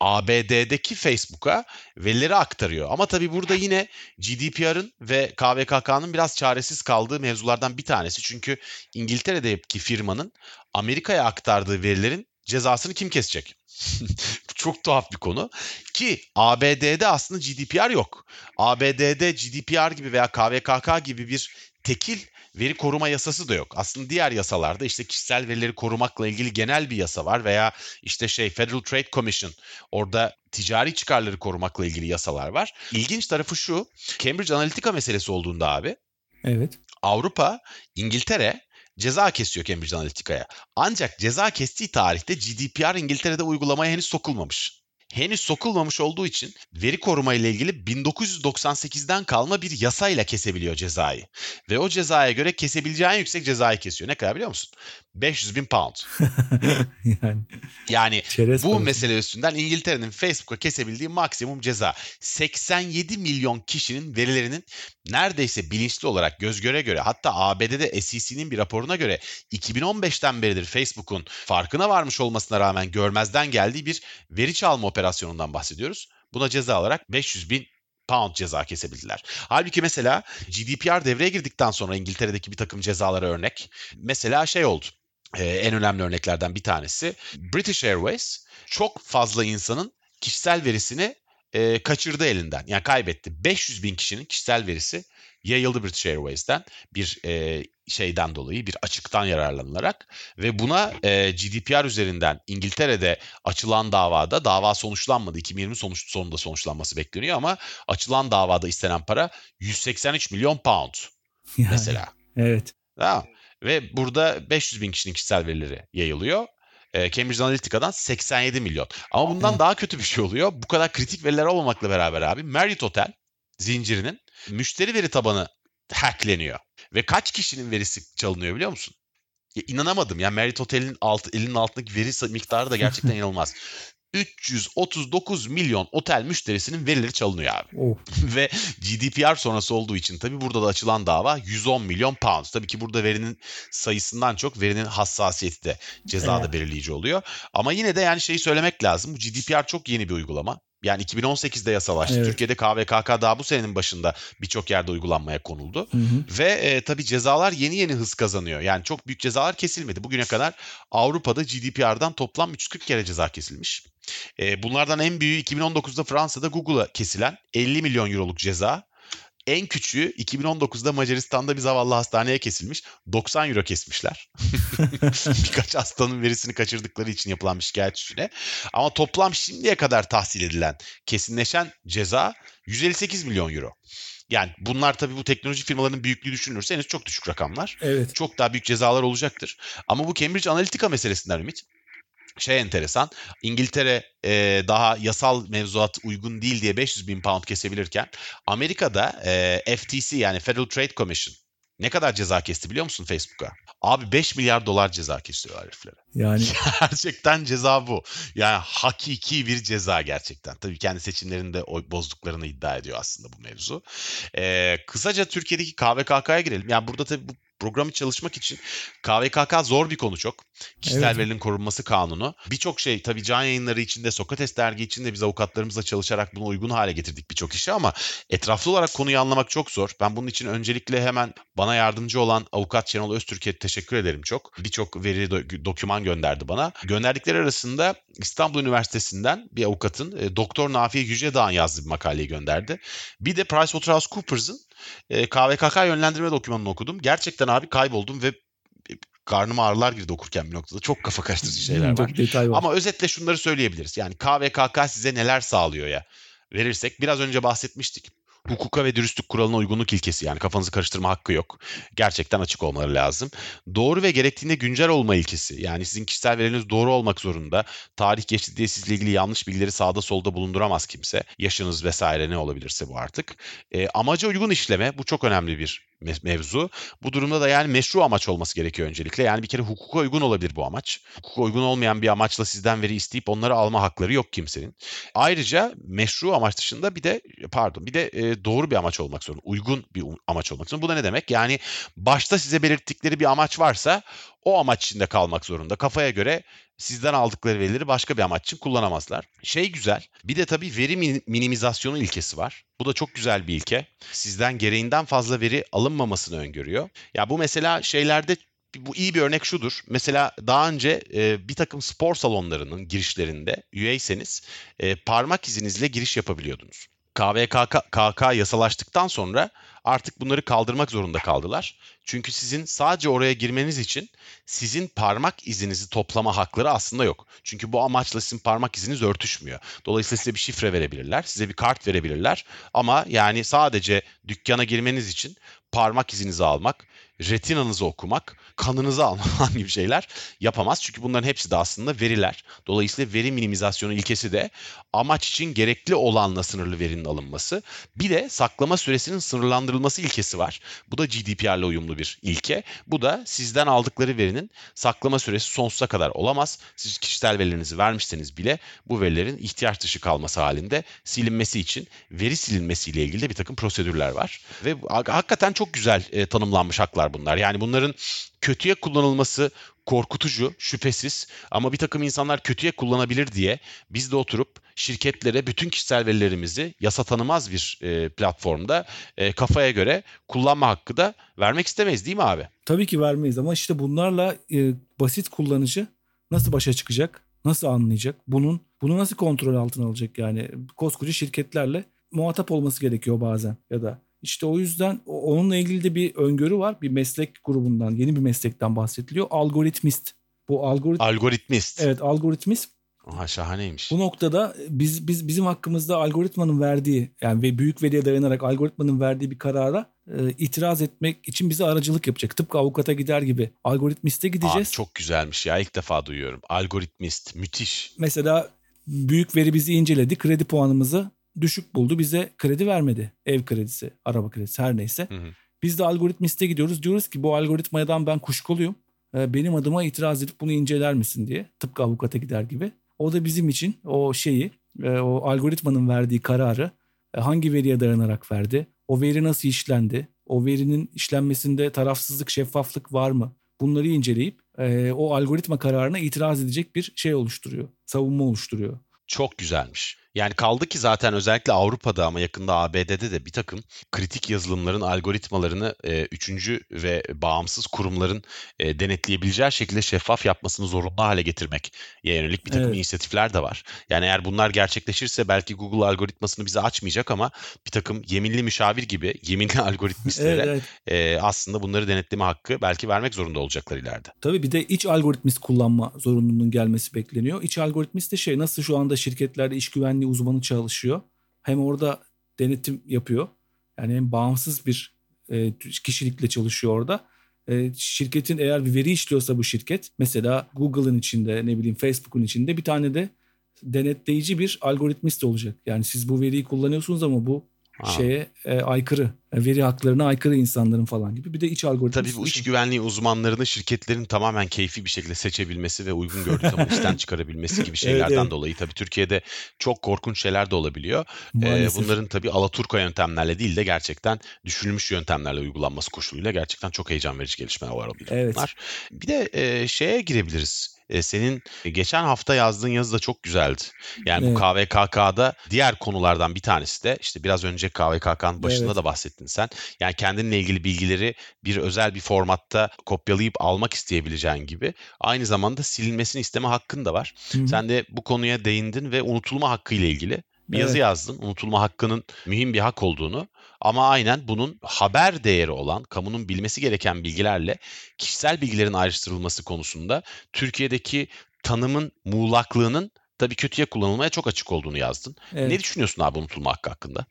ABD'deki Facebook'a verileri aktarıyor. Ama tabii burada yine GDPR'ın ve KVKK'nın biraz çaresiz kaldığı mevzulardan bir tanesi. Çünkü İngiltere'deki firmanın Amerika'ya aktardığı verilerin cezasını kim kesecek? Çok tuhaf bir konu ki ABD'de aslında GDPR yok. ABD'de GDPR gibi veya KVKK gibi bir tekil veri koruma yasası da yok. Aslında diğer yasalarda işte kişisel verileri korumakla ilgili genel bir yasa var veya işte Federal Trade Commission, orada ticari çıkarları korumakla ilgili yasalar var. İlginç tarafı şu, Cambridge Analytica meselesi olduğunda abi, evet, Avrupa, İngiltere ceza kesiyor Cambridge Analytica'ya. Ancak ceza kestiği tarihte GDPR İngiltere'de uygulamaya henüz sokulmamış. Henüz sokulmamış olduğu için veri koruma ile ilgili 1998'den kalma bir yasayla kesebiliyor cezayı. Ve o cezaya göre kesebileceği en yüksek cezayı kesiyor. Ne kadar biliyor musun? 500.000 pound. yani bu mesele üstünden İngiltere'nin Facebook'a kesebildiği maksimum ceza. 87 milyon kişinin verilerinin neredeyse bilinçli olarak göz göre göre, hatta ABD'de SEC'nin bir raporuna göre 2015'ten beridir Facebook'un farkına varmış olmasına rağmen görmezden geldiği bir veri çalma operasyonundan bahsediyoruz. Buna ceza olarak 500.000 pound ceza kesebildiler. Halbuki mesela GDPR devreye girdikten sonra İngiltere'deki bir takım cezalara örnek. Mesela oldu. En önemli örneklerden bir tanesi British Airways çok fazla insanın kişisel verisini kaçırdı elinden. Yani kaybetti. 500.000 kişinin kişisel verisi yayıldı British Airways'ten bir şeyden dolayı, bir açıktan yararlanılarak ve buna GDPR üzerinden İngiltere'de açılan davada, dava sonuçlanmadı. 2020 sonunda sonuçlanması bekleniyor ama açılan davada istenen para 183 milyon pound yani, mesela. Evet. Tamam. Ve burada 500 bin kişinin kişisel verileri yayılıyor. Cambridge Analytica'dan 87 milyon. Ama bundan daha kötü bir şey oluyor. Bu kadar kritik veriler olmamakla beraber abi Marriott Hotel zincirinin müşteri veri tabanı hackleniyor. Ve kaç kişinin verisi çalınıyor biliyor musun? Ya inanamadım. Yani Marriott Hotel'in elinin altındaki veri miktarı da gerçekten inanılmaz. 339 milyon otel müşterisinin verileri çalınıyor abi. Oh. Ve GDPR sonrası olduğu için tabii burada da açılan dava 110 milyon pound. Tabii ki burada verinin sayısından çok verinin hassasiyeti de cezada belirleyici oluyor. Ama yine de yani şeyi söylemek lazım. Bu GDPR çok yeni bir uygulama. Yani 2018'de yasalaştı. Evet. Türkiye'de KVKK daha bu senenin başında birçok yerde uygulanmaya konuldu. Hı hı. Ve tabii cezalar yeni yeni hız kazanıyor. Yani çok büyük cezalar kesilmedi. Bugüne kadar Avrupa'da GDPR'dan toplam 340 kere ceza kesilmiş. Bunlardan en büyüğü 2019'da Fransa'da Google'a kesilen 50 milyon euroluk ceza. En küçüğü 2019'da Macaristan'da bir zavallı hastaneye kesilmiş. 90 euro kesmişler. Birkaç hastanın verisini kaçırdıkları için yapılan bir şikayet üstüne. Ama toplam şimdiye kadar tahsil edilen, kesinleşen ceza 158 milyon euro. Yani bunlar tabii bu teknoloji firmalarının büyüklüğü düşünülürse henüz çok düşük rakamlar. Evet. Çok daha büyük cezalar olacaktır. Ama bu Cambridge Analytica meselesinden Ümit. Şey enteresan, İngiltere daha yasal mevzuat uygun değil diye 500 bin pound kesebilirken Amerika'da FTC yani Federal Trade Commission ne kadar ceza kesti biliyor musun Facebook'a? Abi 5 milyar dolar ceza kesiyorlar heriflere. Yani gerçekten ceza bu. Yani hakiki bir ceza gerçekten. Tabii kendi seçimlerinde oy bozduklarını iddia ediyor aslında bu mevzu. Kısaca Türkiye'deki KVKK'ya girelim. Yani burada tabii bu programı çalışmak için KVKK zor bir konu çok. Kişisel verinin korunması kanunu. Birçok şey tabii Can Yayınları içinde, Sokrates dergi içinde biz avukatlarımızla çalışarak bunu uygun hale getirdik birçok işi ama etraflı olarak konuyu anlamak çok zor. Ben bunun için öncelikle hemen bana yardımcı olan avukat Şenol Öztürk'e teşekkür ederim çok. Birçok veri doküman gönderdi bana. Gönderdikleri arasında İstanbul Üniversitesi'nden bir avukatın Doktor Nafiye Yücedağan yazdığı bir makaleyi gönderdi. Bir de PricewaterhouseCoopers'ın KVKK yönlendirme dokümanını okudum. Gerçekten abi kayboldum ve karnıma ağrılar girdi okurken bir noktada. Çok kafa karıştırıcı şeyler var. Ama özetle şunları söyleyebiliriz. Yani KVKK size neler sağlıyor ya verirsek. Biraz önce bahsetmiştik. Hukuka ve dürüstlük kuralına uygunluk ilkesi. Yani kafanızı karıştırma hakkı yok. Gerçekten açık olmaları lazım. Doğru ve gerektiğinde güncel olma ilkesi. Yani sizin kişisel verileriniz doğru olmak zorunda. Tarih geçti diye sizle ilgili yanlış bilgileri sağda solda bulunduramaz kimse. Yaşınız vesaire ne olabilirse bu artık. Amaca uygun işleme. Bu çok önemli bir mevzu. Bu durumda da yani meşru amaç olması gerekiyor öncelikle. Yani bir kere hukuka uygun olabilir bu amaç. Hukuka uygun olmayan bir amaçla sizden veri isteyip onları alma hakları yok kimsenin. Ayrıca meşru amaç dışında bir de doğru bir amaç olmak zorunda. Uygun bir amaç olmak zorunda. Bu da ne demek? Yani başta size belirttikleri bir amaç varsa o amaç içinde kalmak zorunda. Kafaya göre sizden aldıkları verileri başka bir amaç için kullanamazlar. Şey güzel. Bir de tabii veri minimizasyonu ilkesi var. Bu da çok güzel bir ilke. Sizden gereğinden fazla veri alınmamasını öngörüyor. Ya bu mesela şeylerde bu iyi bir örnek şudur. Mesela daha önce bir takım spor salonlarının girişlerinde üyeyseniz parmak izinizle giriş yapabiliyordunuz. KVKK yasalaştıktan sonra artık bunları kaldırmak zorunda kaldılar. Çünkü sizin sadece oraya girmeniz için sizin parmak izinizi toplama hakları aslında yok. Çünkü bu amaçla sizin parmak iziniz örtüşmüyor. Dolayısıyla size bir şifre verebilirler, size bir kart verebilirler. Ama yani sadece dükkana girmeniz için parmak izinizi almak, retinanızı okumak, kanınızı almak gibi şeyler yapamaz. Çünkü bunların hepsi de aslında veriler. Dolayısıyla veri minimizasyonu ilkesi de amaç için gerekli olanla sınırlı verinin alınması. Bir de saklama süresinin sınırlandırılması ilkesi var. Bu da GDPR'la uyumlu bir ilke. Bu da sizden aldıkları verinin saklama süresi sonsuza kadar olamaz. Siz kişisel verilerinizi vermişseniz bile bu verilerin ihtiyaç dışı kalması halinde silinmesi için veri silinmesiyle ilgili de bir takım prosedürler var. Ve hakikaten çok güzel tanımlanmış haklar bunlar. Yani bunların kötüye kullanılması korkutucu, şüphesiz ama bir takım insanlar kötüye kullanabilir diye biz de oturup şirketlere bütün kişisel verilerimizi yasa tanımaz bir platformda kafaya göre kullanma hakkı da vermek istemeyiz değil mi abi? Tabii ki vermeyiz ama işte bunlarla basit kullanıcı nasıl başa çıkacak, nasıl anlayacak, bunu nasıl kontrol altına alacak yani koskoca şirketlerle muhatap olması gerekiyor bazen ya da. İşte o yüzden onunla ilgili de bir öngörü var. Bir meslek grubundan, yeni bir meslekten bahsediliyor. Algoritmist. Bu algoritmist. Evet, algoritmist. Aha, şahaneymiş. Bu noktada bizim hakkımızda algoritmanın verdiği yani ve büyük veriye dayanarak algoritmanın verdiği bir karara itiraz etmek için bize aracılık yapacak. Tıpkı avukata gider gibi algoritmiste gideceğiz. Aa, çok güzelmiş ya. İlk defa duyuyorum. Algoritmist. Müthiş. Mesela büyük veri bizi inceledi. Kredi puanımızı düşük buldu. Bize kredi vermedi. Ev kredisi, araba kredisi her neyse. Hı hı. Biz de algoritmiste gidiyoruz. Diyoruz ki bu algoritmadan ben kuşkuluyum. benim adıma itiraz edip bunu inceler misin diye. Tıpkı avukata gider gibi. O da bizim için o şeyi, o algoritmanın verdiği kararı hangi veriye dayanarak verdi? O veri nasıl işlendi? O verinin işlenmesinde tarafsızlık, şeffaflık var mı? Bunları inceleyip o algoritma kararına itiraz edecek bir şey oluşturuyor. Savunma oluşturuyor. Çok güzelmiş. Yani kaldı ki zaten özellikle Avrupa'da ama yakında ABD'de de bir takım kritik yazılımların algoritmalarını üçüncü ve bağımsız kurumların denetleyebileceği şekilde şeffaf yapmasını zorunlu hale getirmek yönelik bir takım inisiyatifler de var. Yani eğer bunlar gerçekleşirse belki Google algoritmasını bize açmayacak ama bir takım yeminli müşavir gibi yeminli algoritmistlere aslında bunları denetleme hakkı belki vermek zorunda olacaklar ileride. Tabii bir de iç algoritmist kullanma zorunluluğunun gelmesi bekleniyor. İç algoritmist de şey, nasıl şu anda şirketlerde iş güvenliği uzmanı çalışıyor. Hem orada denetim yapıyor. Yani hem bağımsız bir kişilikle çalışıyor orada. Şirketin eğer bir veri işliyorsa bu şirket, mesela Google'ın içinde, ne bileyim Facebook'un içinde bir tane de denetleyici bir algoritmist olacak. Yani siz bu veriyi kullanıyorsunuz ama bu şeye aykırı, veri haklarına aykırı insanların falan gibi. Bir de iç algoritma. Tabii bu iç güvenliği uzmanlarını şirketlerin tamamen keyfi bir şekilde seçebilmesi ve uygun gördüğü zaman işten çıkarabilmesi gibi şeylerden dolayı. Tabii Türkiye'de çok korkunç şeyler de olabiliyor. Bunların tabii alaturka yöntemlerle değil de gerçekten düşünülmüş yöntemlerle uygulanması koşuluyla gerçekten çok heyecan verici gelişmeler olabilir. Evet. Bir de şeye girebiliriz. Senin geçen hafta yazdığın yazı da çok güzeldi. Yani bu KVKK'da diğer konulardan bir tanesi de işte biraz önce KVKK'nın başında da bahsettin sen. Yani kendinle ilgili bilgileri bir özel bir formatta kopyalayıp almak isteyebileceğin gibi aynı zamanda silinmesini isteme hakkın da var. Hı-hı. Sen de bu konuya değindin ve unutulma hakkıyla ilgili bir yazı yazdın. Unutulma hakkının mühim bir hak olduğunu ama aynen bunun haber değeri olan, kamunun bilmesi gereken bilgilerle kişisel bilgilerin ayrıştırılması konusunda Türkiye'deki tanımın muğlaklığının tabii kötüye kullanılmaya çok açık olduğunu yazdın. Evet. Ne düşünüyorsun abi unutulma hakkı hakkında?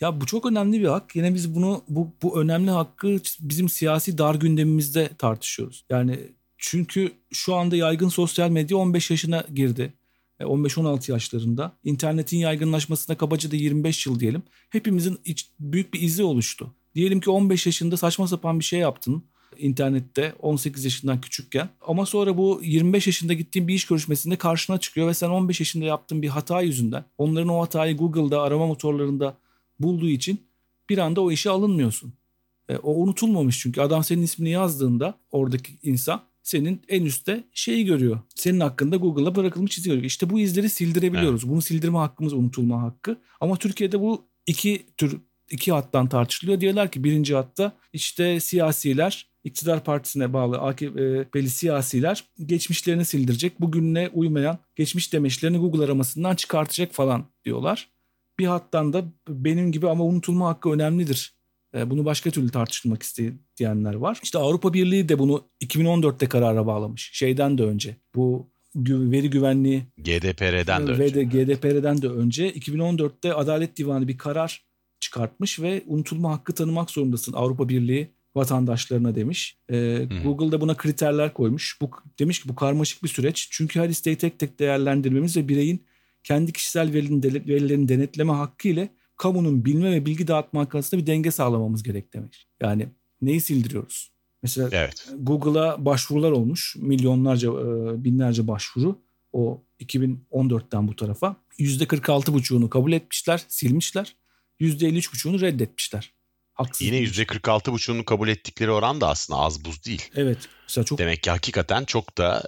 Ya bu çok önemli bir hak. Yine biz bunu bu önemli hakkı bizim siyasi dar gündemimizde tartışıyoruz. Yani çünkü şu anda yaygın sosyal medya 15 yaşına girdi. 15-16 yaşlarında. İnternetin yaygınlaşmasına kabaca da 25 yıl diyelim. Hepimizin büyük bir izi oluştu. Diyelim ki 15 yaşında saçma sapan bir şey yaptın internette 18 yaşından küçükken. Ama sonra bu 25 yaşında gittiğin bir iş görüşmesinde karşına çıkıyor ve sen 15 yaşında yaptığın bir hata yüzünden, onların o hatayı Google'da arama motorlarında bulduğu için bir anda o işe alınmıyorsun. O unutulmamış çünkü adam senin ismini yazdığında oradaki insan senin en üstte şeyi görüyor. Senin hakkında Google'a bırakılmış çizgi görüyor. İşte bu izleri sildirebiliyoruz. Evet. Bunu sildirme hakkımız unutulma hakkı. Ama Türkiye'de bu iki hattan tartışılıyor. Diyorlar ki birinci hatta işte siyasiler, iktidar partisine bağlı AKP'li siyasiler geçmişlerini sildirecek. Bugününe uymayan geçmiş demeçlerini Google aramasından çıkartacak falan diyorlar. Bir hattan da benim gibi ama unutulma hakkı önemlidir, bunu başka türlü tartışılmak isteyenler var. İşte Avrupa Birliği de bunu 2014'te karara bağlamış. Şeyden de önce. Bu veri güvenliği GDPR'den de önce. GDPR'den de önce 2014'te Adalet Divanı bir karar çıkartmış ve unutulma hakkı tanımak zorundasın Avrupa Birliği vatandaşlarına demiş. Google da buna kriterler koymuş. Demiş ki bu karmaşık bir süreç. Çünkü her listeyi tek tek değerlendirmemiz ve bireyin kendi kişisel verilerini denetleme hakkı ile kamunun bilme ve bilgi dağıtma hakkı arasında bir denge sağlamamız gerek demek. Yani neyi sildiriyoruz? Mesela Google'a başvurular olmuş. Milyonlarca, binlerce başvuru. O 2014'ten bu tarafa. %46,5'unu kabul etmişler, silmişler. %53,5'unu reddetmişler. Haksız. Yine %46,5'unu kabul ettikleri oran da aslında az buz değil. Evet. Çok... Demek ki hakikaten çok da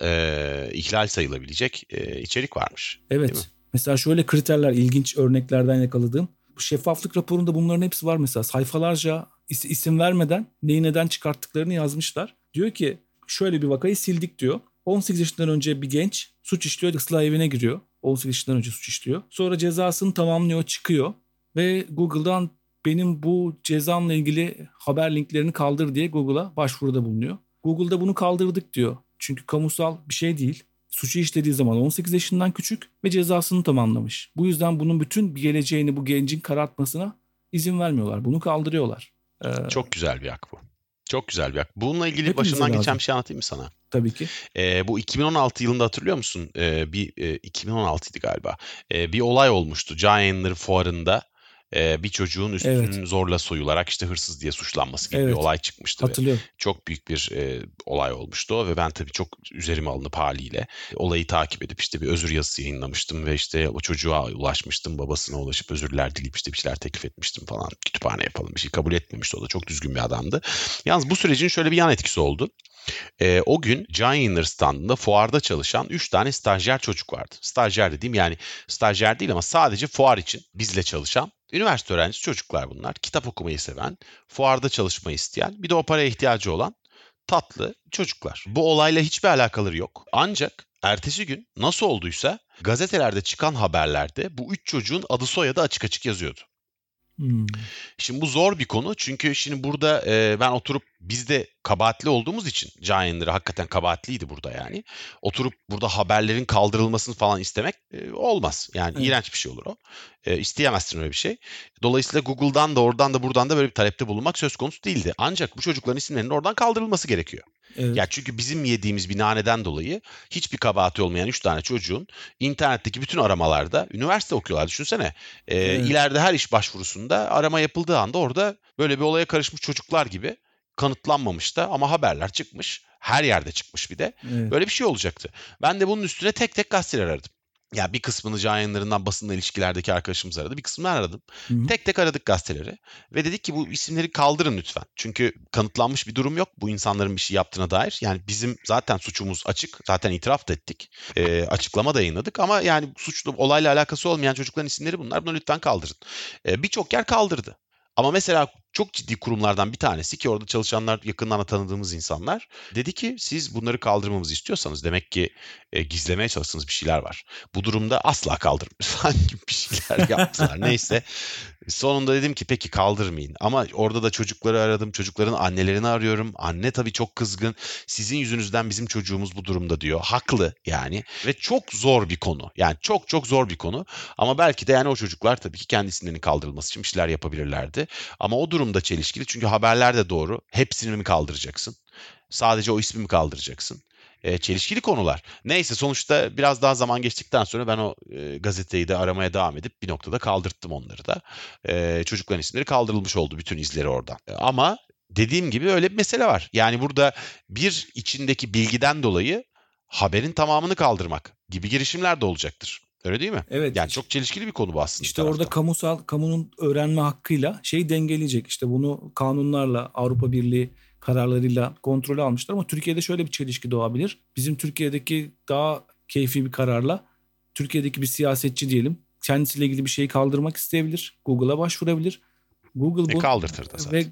ihlal sayılabilecek içerik varmış. Evet. Mesela şöyle kriterler, ilginç örneklerden yakaladığım. Bu şeffaflık raporunda bunların hepsi var mesela. Sayfalarca isim vermeden neyi neden çıkarttıklarını yazmışlar. Diyor ki şöyle bir vakayı sildik diyor. 18 yaşından önce bir genç suç işliyor, ıslah evine giriyor. 18 yaşından önce suç işliyor. Sonra cezasını tamamlıyor, çıkıyor. Ve Google'dan benim bu cezamla ilgili haber linklerini kaldır diye Google'a başvuruda bulunuyor. Google'da bunu kaldırdık diyor. Çünkü kamusal bir şey değil. Suçu işlediği zaman 18 yaşından küçük ve cezasını tamamlamış. Bu yüzden bunun bütün geleceğini bu gencin karartmasına izin vermiyorlar. Bunu kaldırıyorlar. Çok güzel bir hak bu. Çok güzel bir hak. Bununla ilgili hepimize başından geçen bir şey anlatayım mı sana? Tabii ki. Bu 2016 yılında hatırlıyor musun? 2016'ydı galiba. Bir olay olmuştu. Can Yayınları fuarında. bir çocuğun üstünün zorla soyularak işte hırsız diye suçlanması gibi bir olay çıkmıştı. Hatırlıyorum. Çok büyük bir olay olmuştu o ve ben tabii çok üzerime alınıp haliyle olayı takip edip işte bir özür yazısı yayınlamıştım ve işte o çocuğa ulaşmıştım, babasına ulaşıp özürler dileyip işte bir şeyler teklif etmiştim falan. Kütüphane yapalım, bir şey kabul etmemişti, o da çok düzgün bir adamdı. Yalnız bu sürecin şöyle bir yan etkisi oldu. O gün Can Yayınları standında fuarda çalışan 3 tane stajyer çocuk vardı. Stajyer dediğim yani stajyer değil ama sadece fuar için bizle çalışan üniversite öğrencisi çocuklar bunlar. Kitap okumayı seven, fuarda çalışmayı isteyen, bir de o paraya ihtiyacı olan tatlı çocuklar. Bu olayla hiçbir alakaları yok. Ancak ertesi gün nasıl olduysa gazetelerde çıkan haberlerde bu 3 çocuğun adı soyadı açık açık yazıyordu. Hmm. Şimdi bu zor bir konu çünkü şimdi burada ben oturup biz de kabahatli olduğumuz için Can Yayınları hakikaten kabahatliydi burada yani. Oturup burada haberlerin kaldırılmasını falan istemek olmaz. Yani iğrenç bir şey olur o. İsteyemezsin öyle bir şey. Dolayısıyla Google'dan da oradan da buradan da böyle bir talepte bulunmak söz konusu değildi. Ancak bu çocukların isimlerinin oradan kaldırılması gerekiyor. Evet. Ya çünkü bizim yediğimiz bir naneden dolayı hiçbir kabahati olmayan 3 tane çocuğun internetteki bütün aramalarda üniversite okuyorlar düşünsene. İleride her iş başvurusunda arama yapıldığı anda orada böyle bir olaya karışmış çocuklar gibi kanıtlanmamış da ama haberler çıkmış. Her yerde çıkmış bir de. Evet. Böyle bir şey olacaktı. Ben de bunun üstüne tek tek gazeteler aradım. Ya bir kısmını Can Yayınları'ndan basınla ilişkilerdeki arkadaşımız aradı. Bir kısmını aradım. Hı-hı. Tek tek aradık gazeteleri. Ve dedik ki bu isimleri kaldırın lütfen. Çünkü kanıtlanmış bir durum yok. Bu insanların bir şey yaptığına dair. Yani bizim zaten suçumuz açık. Zaten itiraf da ettik. Açıklama da yayınladık. Ama yani suçlu olayla alakası olmayan çocukların isimleri bunlar. Bunu lütfen kaldırın. Birçok yer kaldırdı. Ama mesela çok ciddi kurumlardan bir tanesi ki orada çalışanlar yakından tanıdığımız insanlar dedi ki siz bunları kaldırmamızı istiyorsanız demek ki gizlemeye çalıştığınız bir şeyler var. Bu durumda asla kaldırmıyorsan gibi bir şeyler yaptılar. Neyse sonunda dedim ki peki kaldırmayın ama orada da çocukları aradım, çocukların annelerini arıyorum. Anne tabii çok kızgın, sizin yüzünüzden bizim çocuğumuz bu durumda diyor. Haklı yani ve çok zor bir konu yani çok zor bir konu ama belki de yani o çocuklar tabii ki kendi isimlerinin kaldırılması için bir şeyler yapabilirlerdi ama o durumda çelişkili çünkü haberler de doğru. Hepsini mi kaldıracaksın? Sadece o ismi mi kaldıracaksın? Çelişkili konular. Neyse sonuçta biraz daha zaman geçtikten sonra ben o gazeteyi de aramaya devam edip bir noktada kaldırttım onları da. Çocukların isimleri kaldırılmış oldu bütün izleri oradan. Ama dediğim gibi öyle bir mesele var. Yani burada bir içindeki bilgiden dolayı haberin tamamını kaldırmak gibi girişimler de olacaktır. Öyle değil mi? Evet. Yani çok çelişkili bir konu bu aslında. İşte orada kamunun öğrenme hakkıyla şeyi dengeleyecek. İşte bunu kanunlarla, Avrupa Birliği kararlarıyla kontrolü almışlar ama Türkiye'de şöyle bir çelişki doğabilir. Bizim Türkiye'deki daha keyfi bir kararla Türkiye'deki bir siyasetçi diyelim kendisiyle ilgili bir şeyi kaldırmak isteyebilir. Google'a başvurabilir. Google bunu kaldırtır da zaten. Ve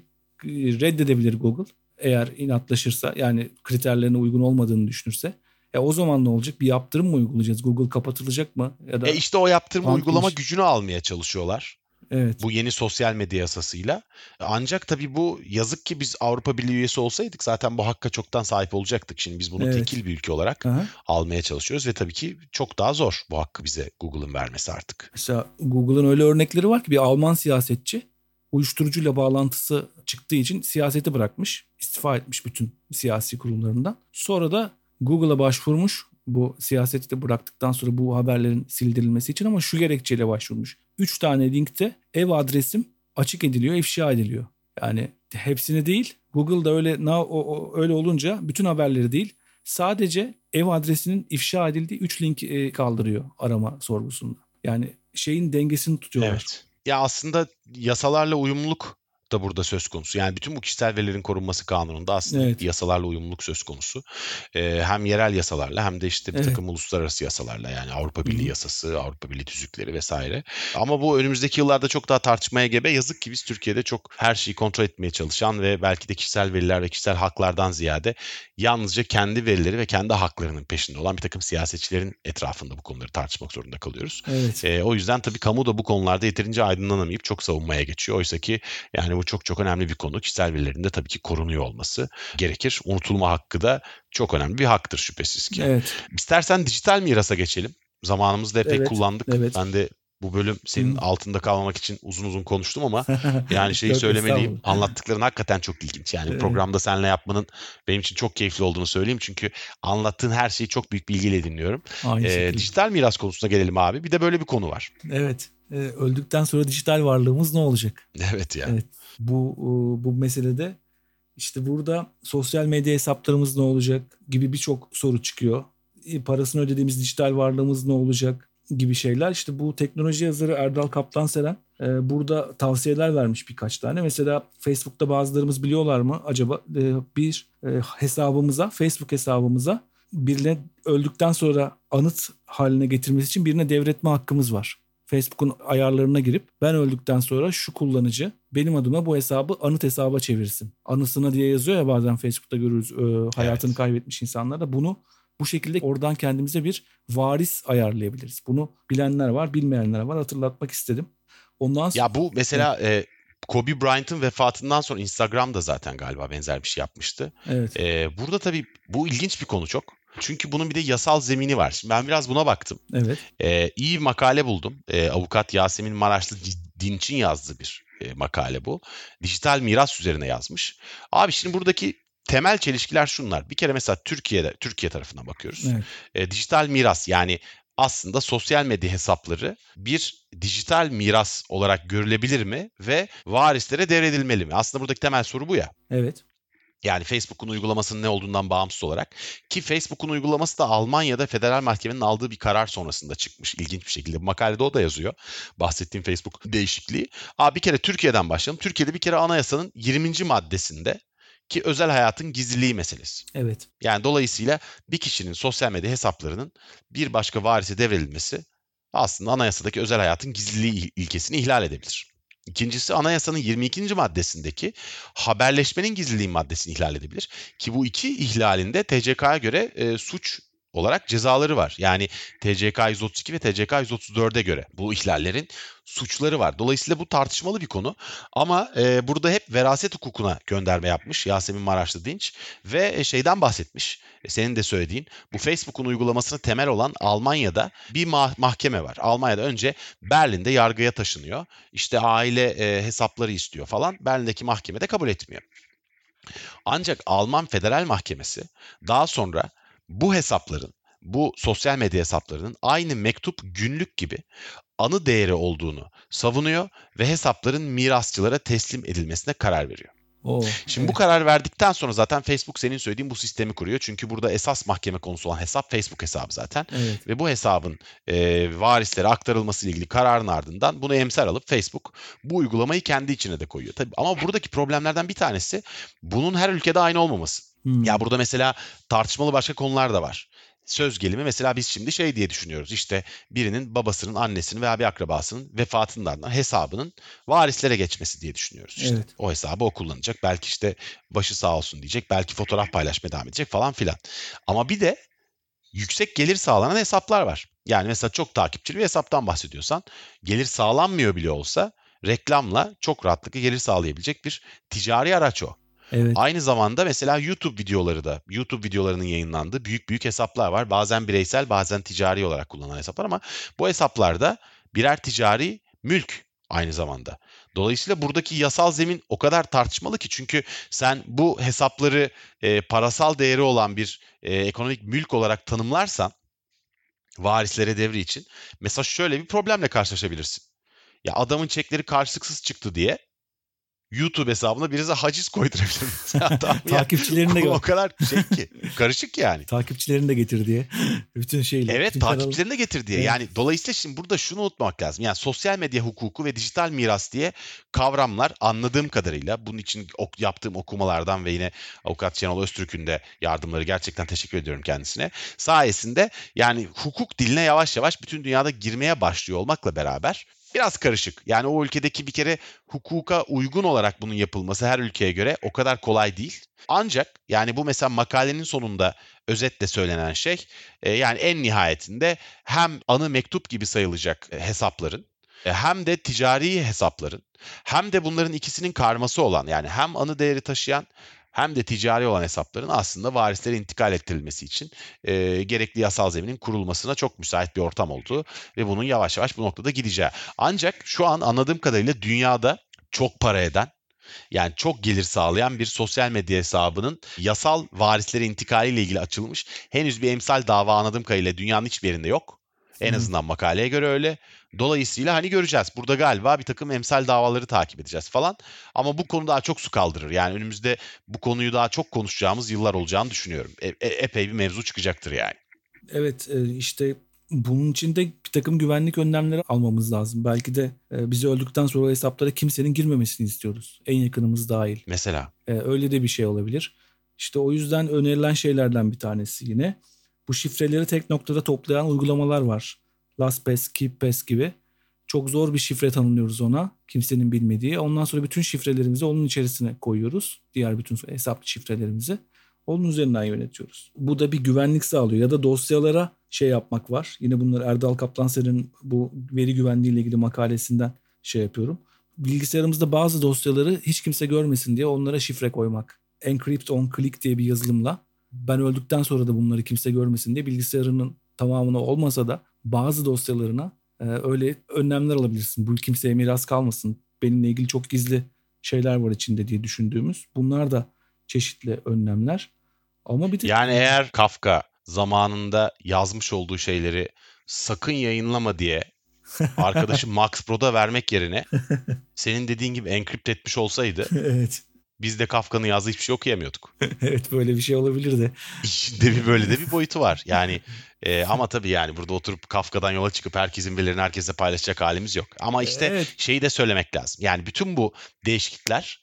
reddedebilir Google eğer inatlaşırsa yani kriterlerine uygun olmadığını düşünürse. O zaman ne olacak? Bir yaptırım mı uygulayacağız? Google kapatılacak mı? Ya da işte o yaptırım uygulama gücünü almaya çalışıyorlar. Evet. Bu yeni sosyal medya yasasıyla. Ancak tabii bu yazık ki biz Avrupa Birliği üyesi olsaydık zaten bu hakka çoktan sahip olacaktık. Şimdi biz bunu tekil bir ülke olarak almaya çalışıyoruz ve tabii ki çok daha zor bu hakkı bize Google'ın vermesi artık. Mesela Google'ın öyle örnekleri var ki bir Alman siyasetçi uyuşturucuyla bağlantısı çıktığı için siyaseti bırakmış, istifa etmiş bütün siyasi kurumlarından. Sonra da Google'a başvurmuş bu siyaseti de bıraktıktan sonra bu haberlerin sildirilmesi için ama şu gerekçeyle başvurmuş. 3 tane linkte ev adresim açık ediliyor, ifşa ediliyor. Yani hepsini değil. Google'da öyle olunca bütün haberleri değil. Sadece ev adresinin ifşa edildiği 3 link kaldırıyor arama sorgusunda. Yani şeyin dengesini tutuyorlar. Evet. Ya aslında yasalarla uyumluluk da burada söz konusu. Yani bütün bu kişisel verilerin korunması kanununda aslında yasalarla uyumluluk söz konusu. Hem yerel yasalarla hem de işte bir takım uluslararası yasalarla yani Avrupa Birliği yasası, Avrupa Birliği tüzükleri vesaire. Ama bu önümüzdeki yıllarda çok daha tartışmaya gebe. Yazık ki biz Türkiye'de çok her şeyi kontrol etmeye çalışan ve belki de kişisel veriler ve kişisel haklardan ziyade yalnızca kendi verileri ve kendi haklarının peşinde olan bir takım siyasetçilerin etrafında bu konuları tartışmak zorunda kalıyoruz. Evet. O yüzden tabii kamu da bu konularda yeterince aydınlanamayıp çok savunmaya geçiyor. Oysa ki yani bu çok önemli bir konu. Kişisel verilerin de tabii ki korunuyor olması gerekir. Unutulma hakkı da çok önemli bir haktır şüphesiz ki. Evet. İstersen dijital mirasa geçelim. Zamanımızı da epey kullandık. Evet. Ben de bu bölüm senin altında kalmamak için uzun konuştum ama yani şeyi söylemeliyim. Anlattıkların hakikaten çok ilginç. Yani programda seninle yapmanın benim için çok keyifli olduğunu söyleyeyim. Çünkü anlattığın her şeyi çok büyük bilgiyle dinliyorum. Dijital miras konusuna gelelim abi. Bir de böyle bir konu var. Evet. öldükten sonra dijital varlığımız ne olacak? Evet ya. Yani. Evet, bu meselede işte burada sosyal medya hesaplarımız ne olacak gibi birçok soru çıkıyor. Parasını ödediğimiz dijital varlığımız ne olacak gibi şeyler. İşte bu teknoloji yazarı Erdal Kaptanseren burada tavsiyeler vermiş birkaç tane. Mesela Facebook'ta bazılarımız biliyorlar mı acaba bir hesabımıza, Facebook hesabımıza birine öldükten sonra anıt haline getirmesi için birine devretme hakkımız var. Facebook'un ayarlarına girip ben öldükten sonra şu kullanıcı benim adıma bu hesabı anıt hesaba çevirsin. Anısına diye yazıyor ya bazen Facebook'ta görürüz hayatını evet. kaybetmiş insanlar da bunu bu şekilde oradan kendimize bir varis ayarlayabiliriz. Bunu bilenler var, bilmeyenler var. Hatırlatmak istedim. Ondan sonra... Ya bu mesela Kobe Bryant'ın vefatından sonra Instagram'da zaten galiba benzer bir şey yapmıştı. Evet. Burada tabii bu ilginç bir konu çok. Çünkü bunun bir de yasal zemini var. Şimdi ben biraz buna baktım. Evet. İyi bir makale buldum. Avukat Yasemin Maraşlı Dinç'in yazdığı bir makale bu. Dijital miras üzerine yazmış. Abi şimdi buradaki temel çelişkiler şunlar. Bir kere mesela Türkiye tarafından bakıyoruz. Evet. Dijital miras yani aslında sosyal medya hesapları bir dijital miras olarak görülebilir mi ve varislere devredilmeli mi? Aslında buradaki temel soru bu ya. Evet. Yani Facebook'un uygulamasının ne olduğundan bağımsız olarak ki Facebook'un uygulaması da Almanya'da Federal Mahkemenin aldığı bir karar sonrasında çıkmış ilginç bir şekilde. Bu makalede o da yazıyor bahsettiğim Facebook değişikliği. Bir kere Türkiye'den başlayalım. Türkiye'de bir kere anayasanın 20. maddesinde ki özel hayatın gizliliği meselesi. Evet. Yani dolayısıyla bir kişinin sosyal medya hesaplarının bir başka varise devredilmesi aslında anayasadaki özel hayatın gizliliği ilkesini ihlal edebilir. İkincisi anayasanın 22. maddesindeki haberleşmenin gizliliği maddesini ihlal edebilir. Ki bu iki ihlalinde TCK'ya göre suç olarak cezaları var. Yani TCK 132 ve TCK 134'e göre bu ihlallerin suçları var. Dolayısıyla bu tartışmalı bir konu. Ama burada hep veraset hukukuna gönderme yapmış Yasemin Maraşlı Dinç ve şeyden bahsetmiş. Senin de söylediğin bu Facebook'un uygulamasına temel olan Almanya'da bir mahkeme var. Almanya'da önce Berlin'de yargıya taşınıyor. İşte aile hesapları istiyor falan. Berlin'deki mahkeme de kabul etmiyor. Ancak Alman Federal Mahkemesi daha sonra bu hesapların, bu sosyal medya hesaplarının aynı mektup günlük gibi anı değeri olduğunu savunuyor ve hesapların mirasçılara teslim edilmesine karar veriyor. Şimdi bu karar verdikten sonra zaten Facebook senin söylediğin bu sistemi kuruyor. Çünkü burada esas mahkeme konusu olan hesap Facebook hesabı zaten. Evet. Ve bu hesabın varislere aktarılması ile ilgili kararın ardından bunu emsal alıp Facebook bu uygulamayı kendi içine de koyuyor. Tabii, ama buradaki problemlerden bir tanesi bunun her ülkede aynı olmaması. Ya burada mesela tartışmalı başka konular da var. Söz gelimi mesela biz şimdi şey diye düşünüyoruz. İşte birinin babasının, annesinin veya bir akrabasının vefatından hesabının varislere geçmesi diye düşünüyoruz. İşte evet. O hesabı o kullanacak. Belki işte başı sağ olsun diyecek. Belki fotoğraf paylaşmaya devam edecek falan filan. Ama bir de yüksek gelir sağlanan hesaplar var. Yani mesela çok takipçili bir hesaptan bahsediyorsan gelir sağlanmıyor bile olsa reklamla çok rahatlıkla gelir sağlayabilecek bir ticari araç o. Evet. Aynı zamanda mesela YouTube videolarının yayınlandığı büyük hesaplar var. Bazen bireysel, bazen ticari olarak kullanılan hesaplar ama bu hesaplarda birer ticari mülk aynı zamanda. Dolayısıyla buradaki yasal zemin o kadar tartışmalı ki çünkü sen bu hesapları parasal değeri olan bir ekonomik mülk olarak tanımlarsan varislere devri için mesela şöyle bir problemle karşılaşabilirsin. Ya adamın çekleri karşılıksız çıktı diye YouTube hesabına birisi haciz koydurabilir. Takipçilerini de o kadar şey ki karışık yani. Takipçilerini de getir diye. Bütün şeyle. Evet, takipçilerini de getir diye. Evet. Yani dolayısıyla şimdi burada şunu unutmamak lazım. Yani sosyal medya hukuku ve dijital miras diye kavramlar anladığım kadarıyla bunun için yaptığım okumalardan ve yine avukat Şenol Öztürk'ün de yardımları gerçekten teşekkür ediyorum kendisine. Sayesinde yani hukuk diline yavaş yavaş bütün dünyada girmeye başlıyor olmakla beraber biraz karışık. Yani o ülkedeki bir kere hukuka uygun olarak bunun yapılması her ülkeye göre o kadar kolay değil. Ancak yani bu mesela makalenin sonunda özetle söylenen şey yani en nihayetinde hem anı mektup gibi sayılacak hesapların hem de ticari hesapların hem de bunların ikisinin karması olan yani hem anı değeri taşıyan hem de ticari olan hesapların aslında varislere intikal ettirilmesi için gerekli yasal zeminin kurulmasına çok müsait bir ortam olduğu ve bunun yavaş yavaş bu noktada gideceği. Ancak şu an anladığım kadarıyla dünyada çok para eden yani çok gelir sağlayan bir sosyal medya hesabının yasal varislere intikaliyle ilgili açılmış henüz bir emsal dava anladığım kadarıyla dünyanın hiçbir yerinde yok. En azından makaleye göre öyle. Dolayısıyla hani göreceğiz. Burada galiba bir takım emsal davaları takip edeceğiz falan. Ama bu konu daha çok su kaldırır. Yani önümüzde bu konuyu daha çok konuşacağımız yıllar olacağını düşünüyorum. Epey bir mevzu çıkacaktır yani. Evet, işte bunun için de bir takım güvenlik önlemleri almamız lazım. Belki de bizi öldükten sonra hesaplara kimsenin girmemesini istiyoruz. En yakınımız dahil. Mesela. Öyle de bir şey olabilir. İşte o yüzden önerilen şeylerden bir tanesi yine. Bu şifreleri tek noktada toplayan uygulamalar var. LastPass, KeepPass gibi. Çok zor bir şifre tanımlıyoruz ona. Kimsenin bilmediği. Ondan sonra bütün şifrelerimizi onun içerisine koyuyoruz. Diğer bütün hesap şifrelerimizi. Onun üzerinden yönetiyoruz. Bu da bir güvenlik sağlıyor. Ya da dosyalara şey yapmak var. Yine bunları Erdal Kaplanser'in bu veri güvenliği ile ilgili makalesinden şey yapıyorum. Bilgisayarımızda bazı dosyaları hiç kimse görmesin diye onlara şifre koymak. Encrypt on click diye bir yazılımla. Ben öldükten sonra da bunları kimse görmesin diye bilgisayarının tamamına olmasa da bazı dosyalarına öyle önlemler alabilirsin. Bu kimseye miras kalmasın. Benimle ilgili çok gizli şeyler var içinde diye düşündüğümüz. Bunlar da çeşitli önlemler. Ama bir de... Yani eğer Kafka zamanında yazmış olduğu şeyleri sakın yayınlama diye arkadaşı Max Broda vermek yerine senin dediğin gibi enkript etmiş olsaydı... Evet. Biz de Kafka'nın yazdığı hiçbir şey okuyamıyorduk. Evet, böyle bir şey olabilirdi. İşte böyle de bir boyutu var. Yani ama tabii yani burada oturup Kafka'dan yola çıkıp herkesin verilerini herkese paylaşacak halimiz yok. Ama işte evet. Şeyi de söylemek lazım. Yani bütün bu değişiklikler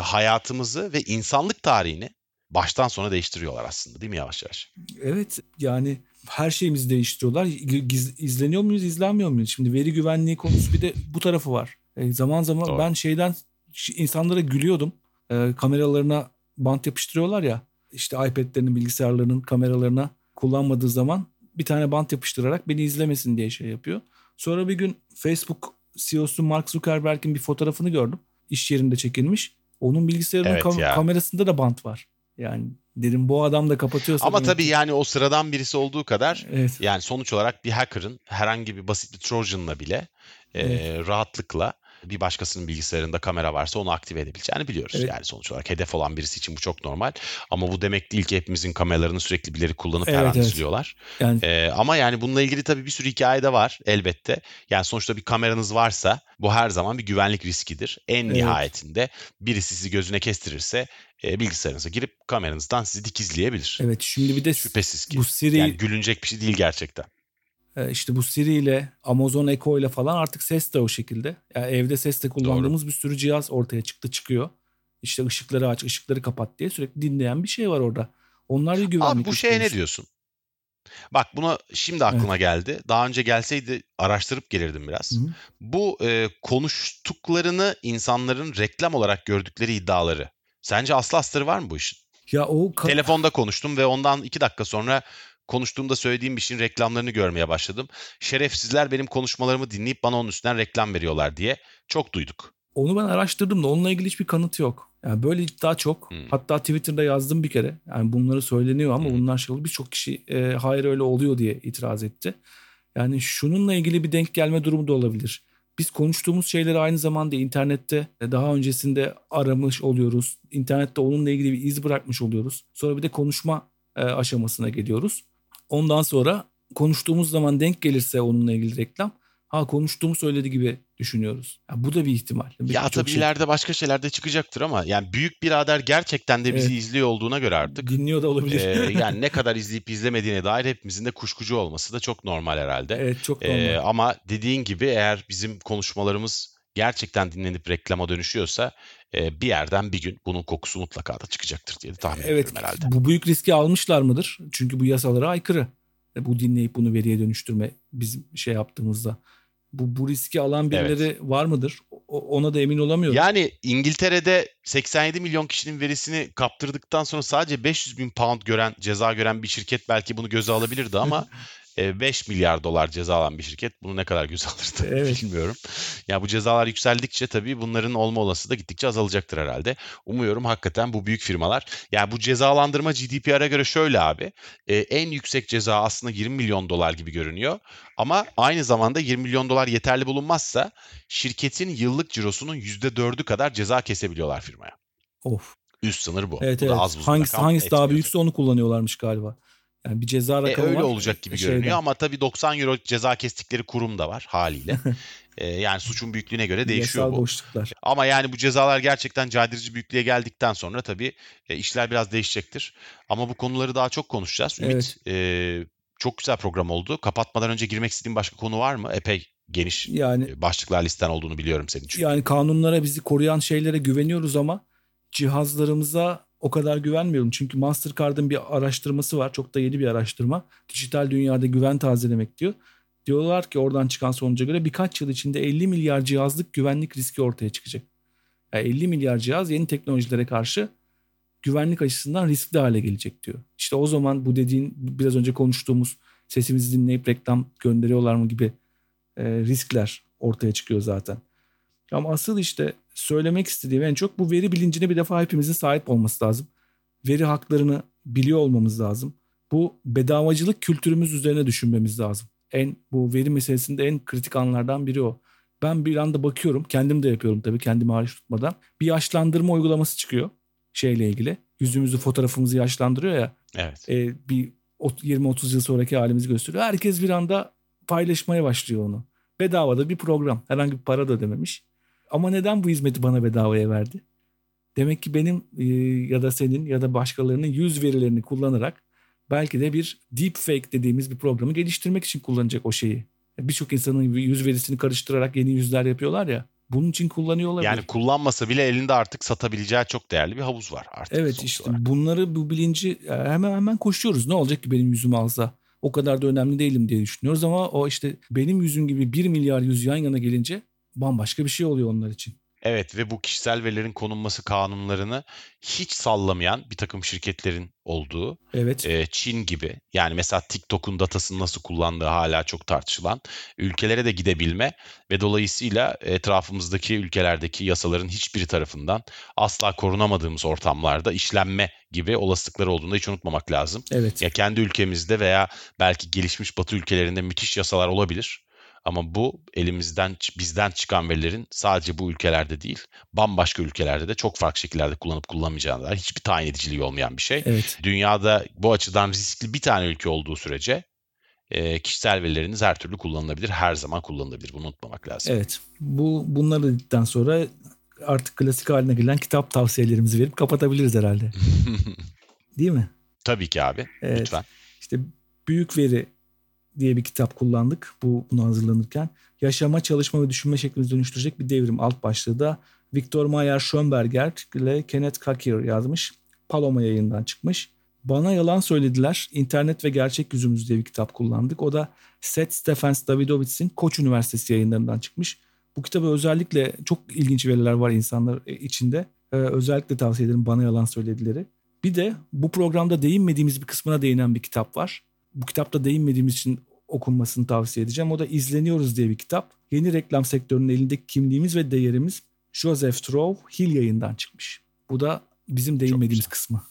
hayatımızı ve insanlık tarihini baştan sona değiştiriyorlar aslında, değil mi yavaş yavaş? Evet, yani her şeyimizi değiştiriyorlar. İzleniyor muyuz, izlenmiyor muyuz? Şimdi veri güvenliği konusu bir de bu tarafı var. Zaman zaman doğru. Ben insanlara gülüyordum. Kameralarına bant yapıştırıyorlar ya, işte iPad'lerinin, bilgisayarlarının kameralarına kullanmadığı zaman bir tane bant yapıştırarak beni izlemesin diye şey yapıyor. Sonra bir gün Facebook CEO'su Mark Zuckerberg'in bir fotoğrafını gördüm. İş yerinde çekilmiş. Onun bilgisayarının kamerasında da bant var. Yani dedim bu adam da kapatıyorsa... Ama tabii yani o sıradan birisi olduğu kadar evet. Yani sonuç olarak bir hacker'ın herhangi bir basit bir Trojan'la bile rahatlıkla bir başkasının bilgisayarında kamera varsa onu aktive edebileceğini biliyoruz. Evet. Yani sonuç olarak hedef olan birisi için bu çok normal. Ama bu demek değil ki hepimizin kameralarını sürekli birileri kullanıp her an izliyorlar. Yani. Ama yani bununla ilgili tabii bir sürü hikaye de var elbette. Yani sonuçta bir kameranız varsa bu her zaman bir güvenlik riskidir. Nihayetinde birisi sizi gözüne kestirirse bilgisayarınıza girip kameranızdan sizi dikizleyebilir. Evet, şimdi bir de şüphesiz ki. Bu Siri... Yani gülünecek bir şey değil gerçekten. İşte bu Siri ile Amazon Echo ile falan artık ses de o şekilde. Yani evde sesle kullandığımız doğru. Bir sürü cihaz ortaya çıkıyor. İşte ışıkları aç, ışıkları kapat diye sürekli dinleyen bir şey var orada. Onlar da güvenlik. Abi bu şeye ne diyorsun? Bak buna şimdi aklıma geldi. Daha önce gelseydi araştırıp gelirdim biraz. Hı-hı. Bu konuştuklarını insanların reklam olarak gördükleri iddiaları. Sence aslı astarı var mı bu işin? Ya o telefonda konuştum ve ondan 2 dakika sonra... Konuştuğumda söylediğim bir şeyin reklamlarını görmeye başladım. Şerefsizler benim konuşmalarımı dinleyip bana onun üstünden reklam veriyorlar diye çok duyduk. Onu ben araştırdım da onunla ilgili hiçbir kanıt yok. Yani böyle iddia çok. Hatta Twitter'da yazdım bir kere. Yani bunları söyleniyor ama bunlar şey oldu. Birçok kişi hayır öyle oluyor diye itiraz etti. Yani şununla ilgili bir denk gelme durumu da olabilir. Biz konuştuğumuz şeyleri aynı zamanda internette daha öncesinde aramış oluyoruz. İnternette onunla ilgili bir iz bırakmış oluyoruz. Sonra bir de konuşma aşamasına geliyoruz. Ondan sonra konuştuğumuz zaman denk gelirse onunla ilgili reklam, konuştuğumu söylediği gibi düşünüyoruz. Ya bu da bir ihtimal. Tabii ileride başka şeyler de çıkacaktır ama yani büyük birader gerçekten de bizi izliyor olduğuna göre artık. Dinliyor da olabilir. Yani ne kadar izleyip izlemediğine dair hepimizin de kuşkucu olması da çok normal herhalde. Evet, çok normal. Ama dediğin gibi eğer bizim konuşmalarımız gerçekten dinlenip reklama dönüşüyorsa bir yerden bir gün bunun kokusu mutlaka da çıkacaktır diye tahmin ediyorum herhalde. Evet, bu büyük riski almışlar mıdır? Çünkü bu yasalara aykırı. Bu dinleyip bunu veriye dönüştürme bizim şey yaptığımızda. Bu riski alan birileri var mıdır? Ona da emin olamıyorum. Yani İngiltere'de 87 milyon kişinin verisini kaptırdıktan sonra sadece 500 bin pound ceza gören bir şirket belki bunu göze alabilirdi ama... 5 milyar dolar ceza alan bir şirket bunu ne kadar göz alırdı bilmiyorum. Ya bu cezalar yükseldikçe tabii bunların olma olasılığı da gittikçe azalacaktır herhalde. Umuyorum hakikaten bu büyük firmalar. Yani bu cezalandırma GDPR'a göre şöyle abi. En yüksek ceza aslında 20 milyon dolar gibi görünüyor. Ama aynı zamanda 20 milyon dolar yeterli bulunmazsa şirketin yıllık cirosunun %4'ü kadar ceza kesebiliyorlar firmaya. Üst sınır bu. Evet. Bu da az hangisi daha büyükse onu kullanıyorlarmış galiba. Yani bir ceza rakamı öyle var. Olacak gibi görünüyor ama tabii 90 euro ceza kestikleri kurum da var haliyle. Yani suçun büyüklüğüne göre değişiyor bu. Boşluklar. Ama yani bu cezalar gerçekten caydırıcı büyüklüğe geldikten sonra tabii işler biraz değişecektir. Ama bu konuları daha çok konuşacağız. Ümit, evet. Çok güzel program oldu. Kapatmadan önce girmek istediğin başka konu var mı? Epey geniş yani, başlıklar listen olduğunu biliyorum senin için. Yani kanunlara, bizi koruyan şeylere güveniyoruz ama cihazlarımıza o kadar güvenmiyorum. Çünkü Mastercard'ın bir araştırması var. Çok da yeni bir araştırma. Dijital dünyada güven tazelemek diyor. Diyorlar ki oradan çıkan sonuca göre birkaç yıl içinde 50 milyar cihazlık güvenlik riski ortaya çıkacak. Yani 50 milyar cihaz yeni teknolojilere karşı güvenlik açısından riskli hale gelecek diyor. İşte o zaman bu dediğin, biraz önce konuştuğumuz sesimizi dinleyip reklam gönderiyorlar mı gibi riskler ortaya çıkıyor zaten. Ama asıl işte söylemek istediğim en çok bu veri bilincine bir defa hepimizin sahip olması lazım. Veri haklarını biliyor olmamız lazım. Bu bedavacılık kültürümüz üzerine düşünmemiz lazım. Bu veri meselesinde en kritik anlardan biri o. Ben bir anda bakıyorum, kendim de yapıyorum tabii, kendimi hariç tutmadan. Bir yaşlandırma uygulaması çıkıyor şeyle ilgili. Yüzümüzü, fotoğrafımızı yaşlandırıyor ya. Evet. Bir 20-30 yıl sonraki halimizi gösteriyor. Herkes bir anda paylaşmaya başlıyor onu. Bedava da bir program. Herhangi bir para da ödememiş. Ama neden bu hizmeti bana bedavaya verdi? Demek ki benim ya da senin ya da başkalarının yüz verilerini kullanarak belki de bir deepfake dediğimiz bir programı geliştirmek için kullanacak o şeyi. Birçok insanın yüz verisini karıştırarak yeni yüzler yapıyorlar ya. Bunun için kullanıyor olabilir. Yani kullanmasa bile elinde artık satabileceği çok değerli bir havuz var artık. Evet işte olarak. Bunları, bu bilinci hemen koşuyoruz. Ne olacak ki benim yüzümü alsa? O kadar da önemli değilim diye düşünüyoruz ama o işte benim yüzüm gibi 1 milyar yüz yan yana gelince bambaşka bir şey oluyor onlar için. Evet ve bu kişisel verilerin konulması kanunlarını hiç sallamayan bir takım şirketlerin olduğu, evet. Çin gibi, yani mesela TikTok'un datasını nasıl kullandığı hala çok tartışılan ülkelere de gidebilme ve dolayısıyla etrafımızdaki ülkelerdeki yasaların hiçbiri tarafından asla korunamadığımız ortamlarda işlenme gibi olasılıkları olduğunu hiç unutmamak lazım. Evet. Ya kendi ülkemizde veya belki gelişmiş Batı ülkelerinde müthiş yasalar olabilir. Ama bu bizden çıkan verilerin sadece bu ülkelerde değil, bambaşka ülkelerde de çok farklı şekillerde kullanıp kullanmayacağına hiçbir tayin ediciliği olmayan bir şey. Evet. Dünyada bu açıdan riskli bir tane ülke olduğu sürece kişisel verileriniz her türlü kullanılabilir, her zaman kullanılabilir. Bunu unutmamak lazım. Evet, bunları dedikten sonra artık klasik haline gelen kitap tavsiyelerimizi verip kapatabiliriz herhalde. Değil mi? Tabii ki abi, evet. Lütfen. İşte Büyük Veri diye bir kitap kullandık bunu hazırlanırken. Yaşama, çalışma ve düşünme şeklimizi dönüştürecek bir devrim alt başlığı da Victor Mayer Schoenberger ile Kenneth Kakir yazmış. Paloma yayından çıkmış. Bana Yalan Söylediler, İnternet ve Gerçek Yüzümüz diye bir kitap kullandık. O da Seth Stephens-Davidowitz'in Koç Üniversitesi yayınlarından çıkmış. Bu kitabı özellikle çok ilginç veriler var insanlar içinde. Özellikle tavsiye ederim Bana Yalan Söyledileri. Bir de bu programda değinmediğimiz bir kısmına değinen bir kitap var. Bu kitapta değinmediğimiz için okunmasını tavsiye edeceğim. O da İzleniyoruz diye bir kitap. Yeni reklam sektörünün elindeki kimliğimiz ve değerimiz, Joseph Trow Hill yayından çıkmış. Bu da bizim değinmediğimiz kısmı.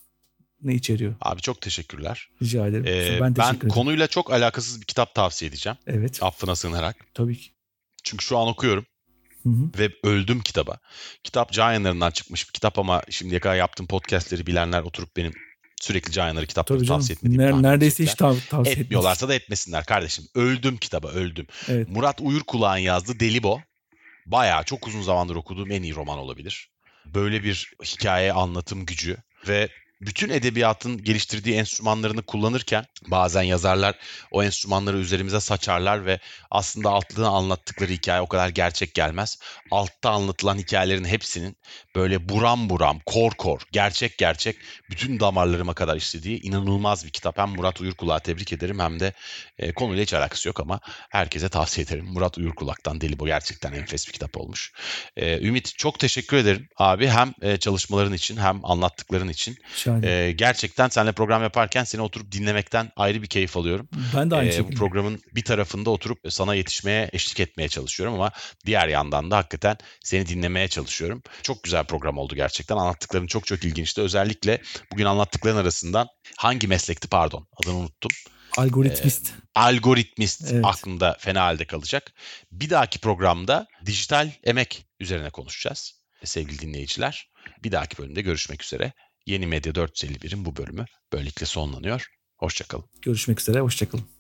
Ne içeriyor? Abi çok teşekkürler. Rica ederim. Ben konuyla çok alakasız bir kitap tavsiye edeceğim. Evet. Affına sığınarak. Tabii ki. Çünkü şu an okuyorum. Hı-hı. Ve öldüm kitaba. Kitap Can Yayınları'ndan çıkmış bir kitap ama şimdiye kadar yaptığım podcastleri bilenler oturup benim sürekli Can Yayınları kitapları tavsiye etmediğimi neredeyse hiç tavsiye etmiyorlarsa da etmesinler kardeşim. Öldüm kitaba, öldüm. Evet. Murat Uyurkulağ'ın yazdığı Delibo. Bayağı çok uzun zamandır okuduğum en iyi roman olabilir. Böyle bir hikaye anlatım gücü ve bütün edebiyatın geliştirdiği enstrümanlarını kullanırken bazen yazarlar o enstrümanları üzerimize saçarlar ve aslında alttan anlattıkları hikaye o kadar gerçek gelmez. Altta anlatılan hikayelerin hepsinin böyle buram buram, kor kor, gerçek gerçek bütün damarlarıma kadar işlediği inanılmaz bir kitap. Hem Murat Uyurkulak'ı tebrik ederim hem de konuyla hiç alakası yok ama herkese tavsiye ederim. Murat Uyurkulak'tan Delibo gerçekten enfes bir kitap olmuş. Ümit çok teşekkür ederim abi, hem çalışmaların için hem anlattıkların için. Gerçekten seninle program yaparken seni oturup dinlemekten ayrı bir keyif alıyorum. Ben de aynı şekilde. Bu programın bir tarafında oturup sana yetişmeye, eşlik etmeye çalışıyorum ama diğer yandan da hakikaten seni dinlemeye çalışıyorum. Çok güzel program oldu gerçekten. Anlattıkların çok çok ilginçti. Özellikle bugün anlattıkların arasından hangi meslekti, pardon adını unuttum. Algoritmist. Algoritmist, evet. Aklımda fena halde kalacak. Bir dahaki programda dijital emek üzerine konuşacağız. Sevgili dinleyiciler, bir dahaki bölümde görüşmek üzere. Yeni Medya 451'in bu bölümü böylelikle sonlanıyor. Hoşçakalın. Görüşmek üzere, hoşçakalın.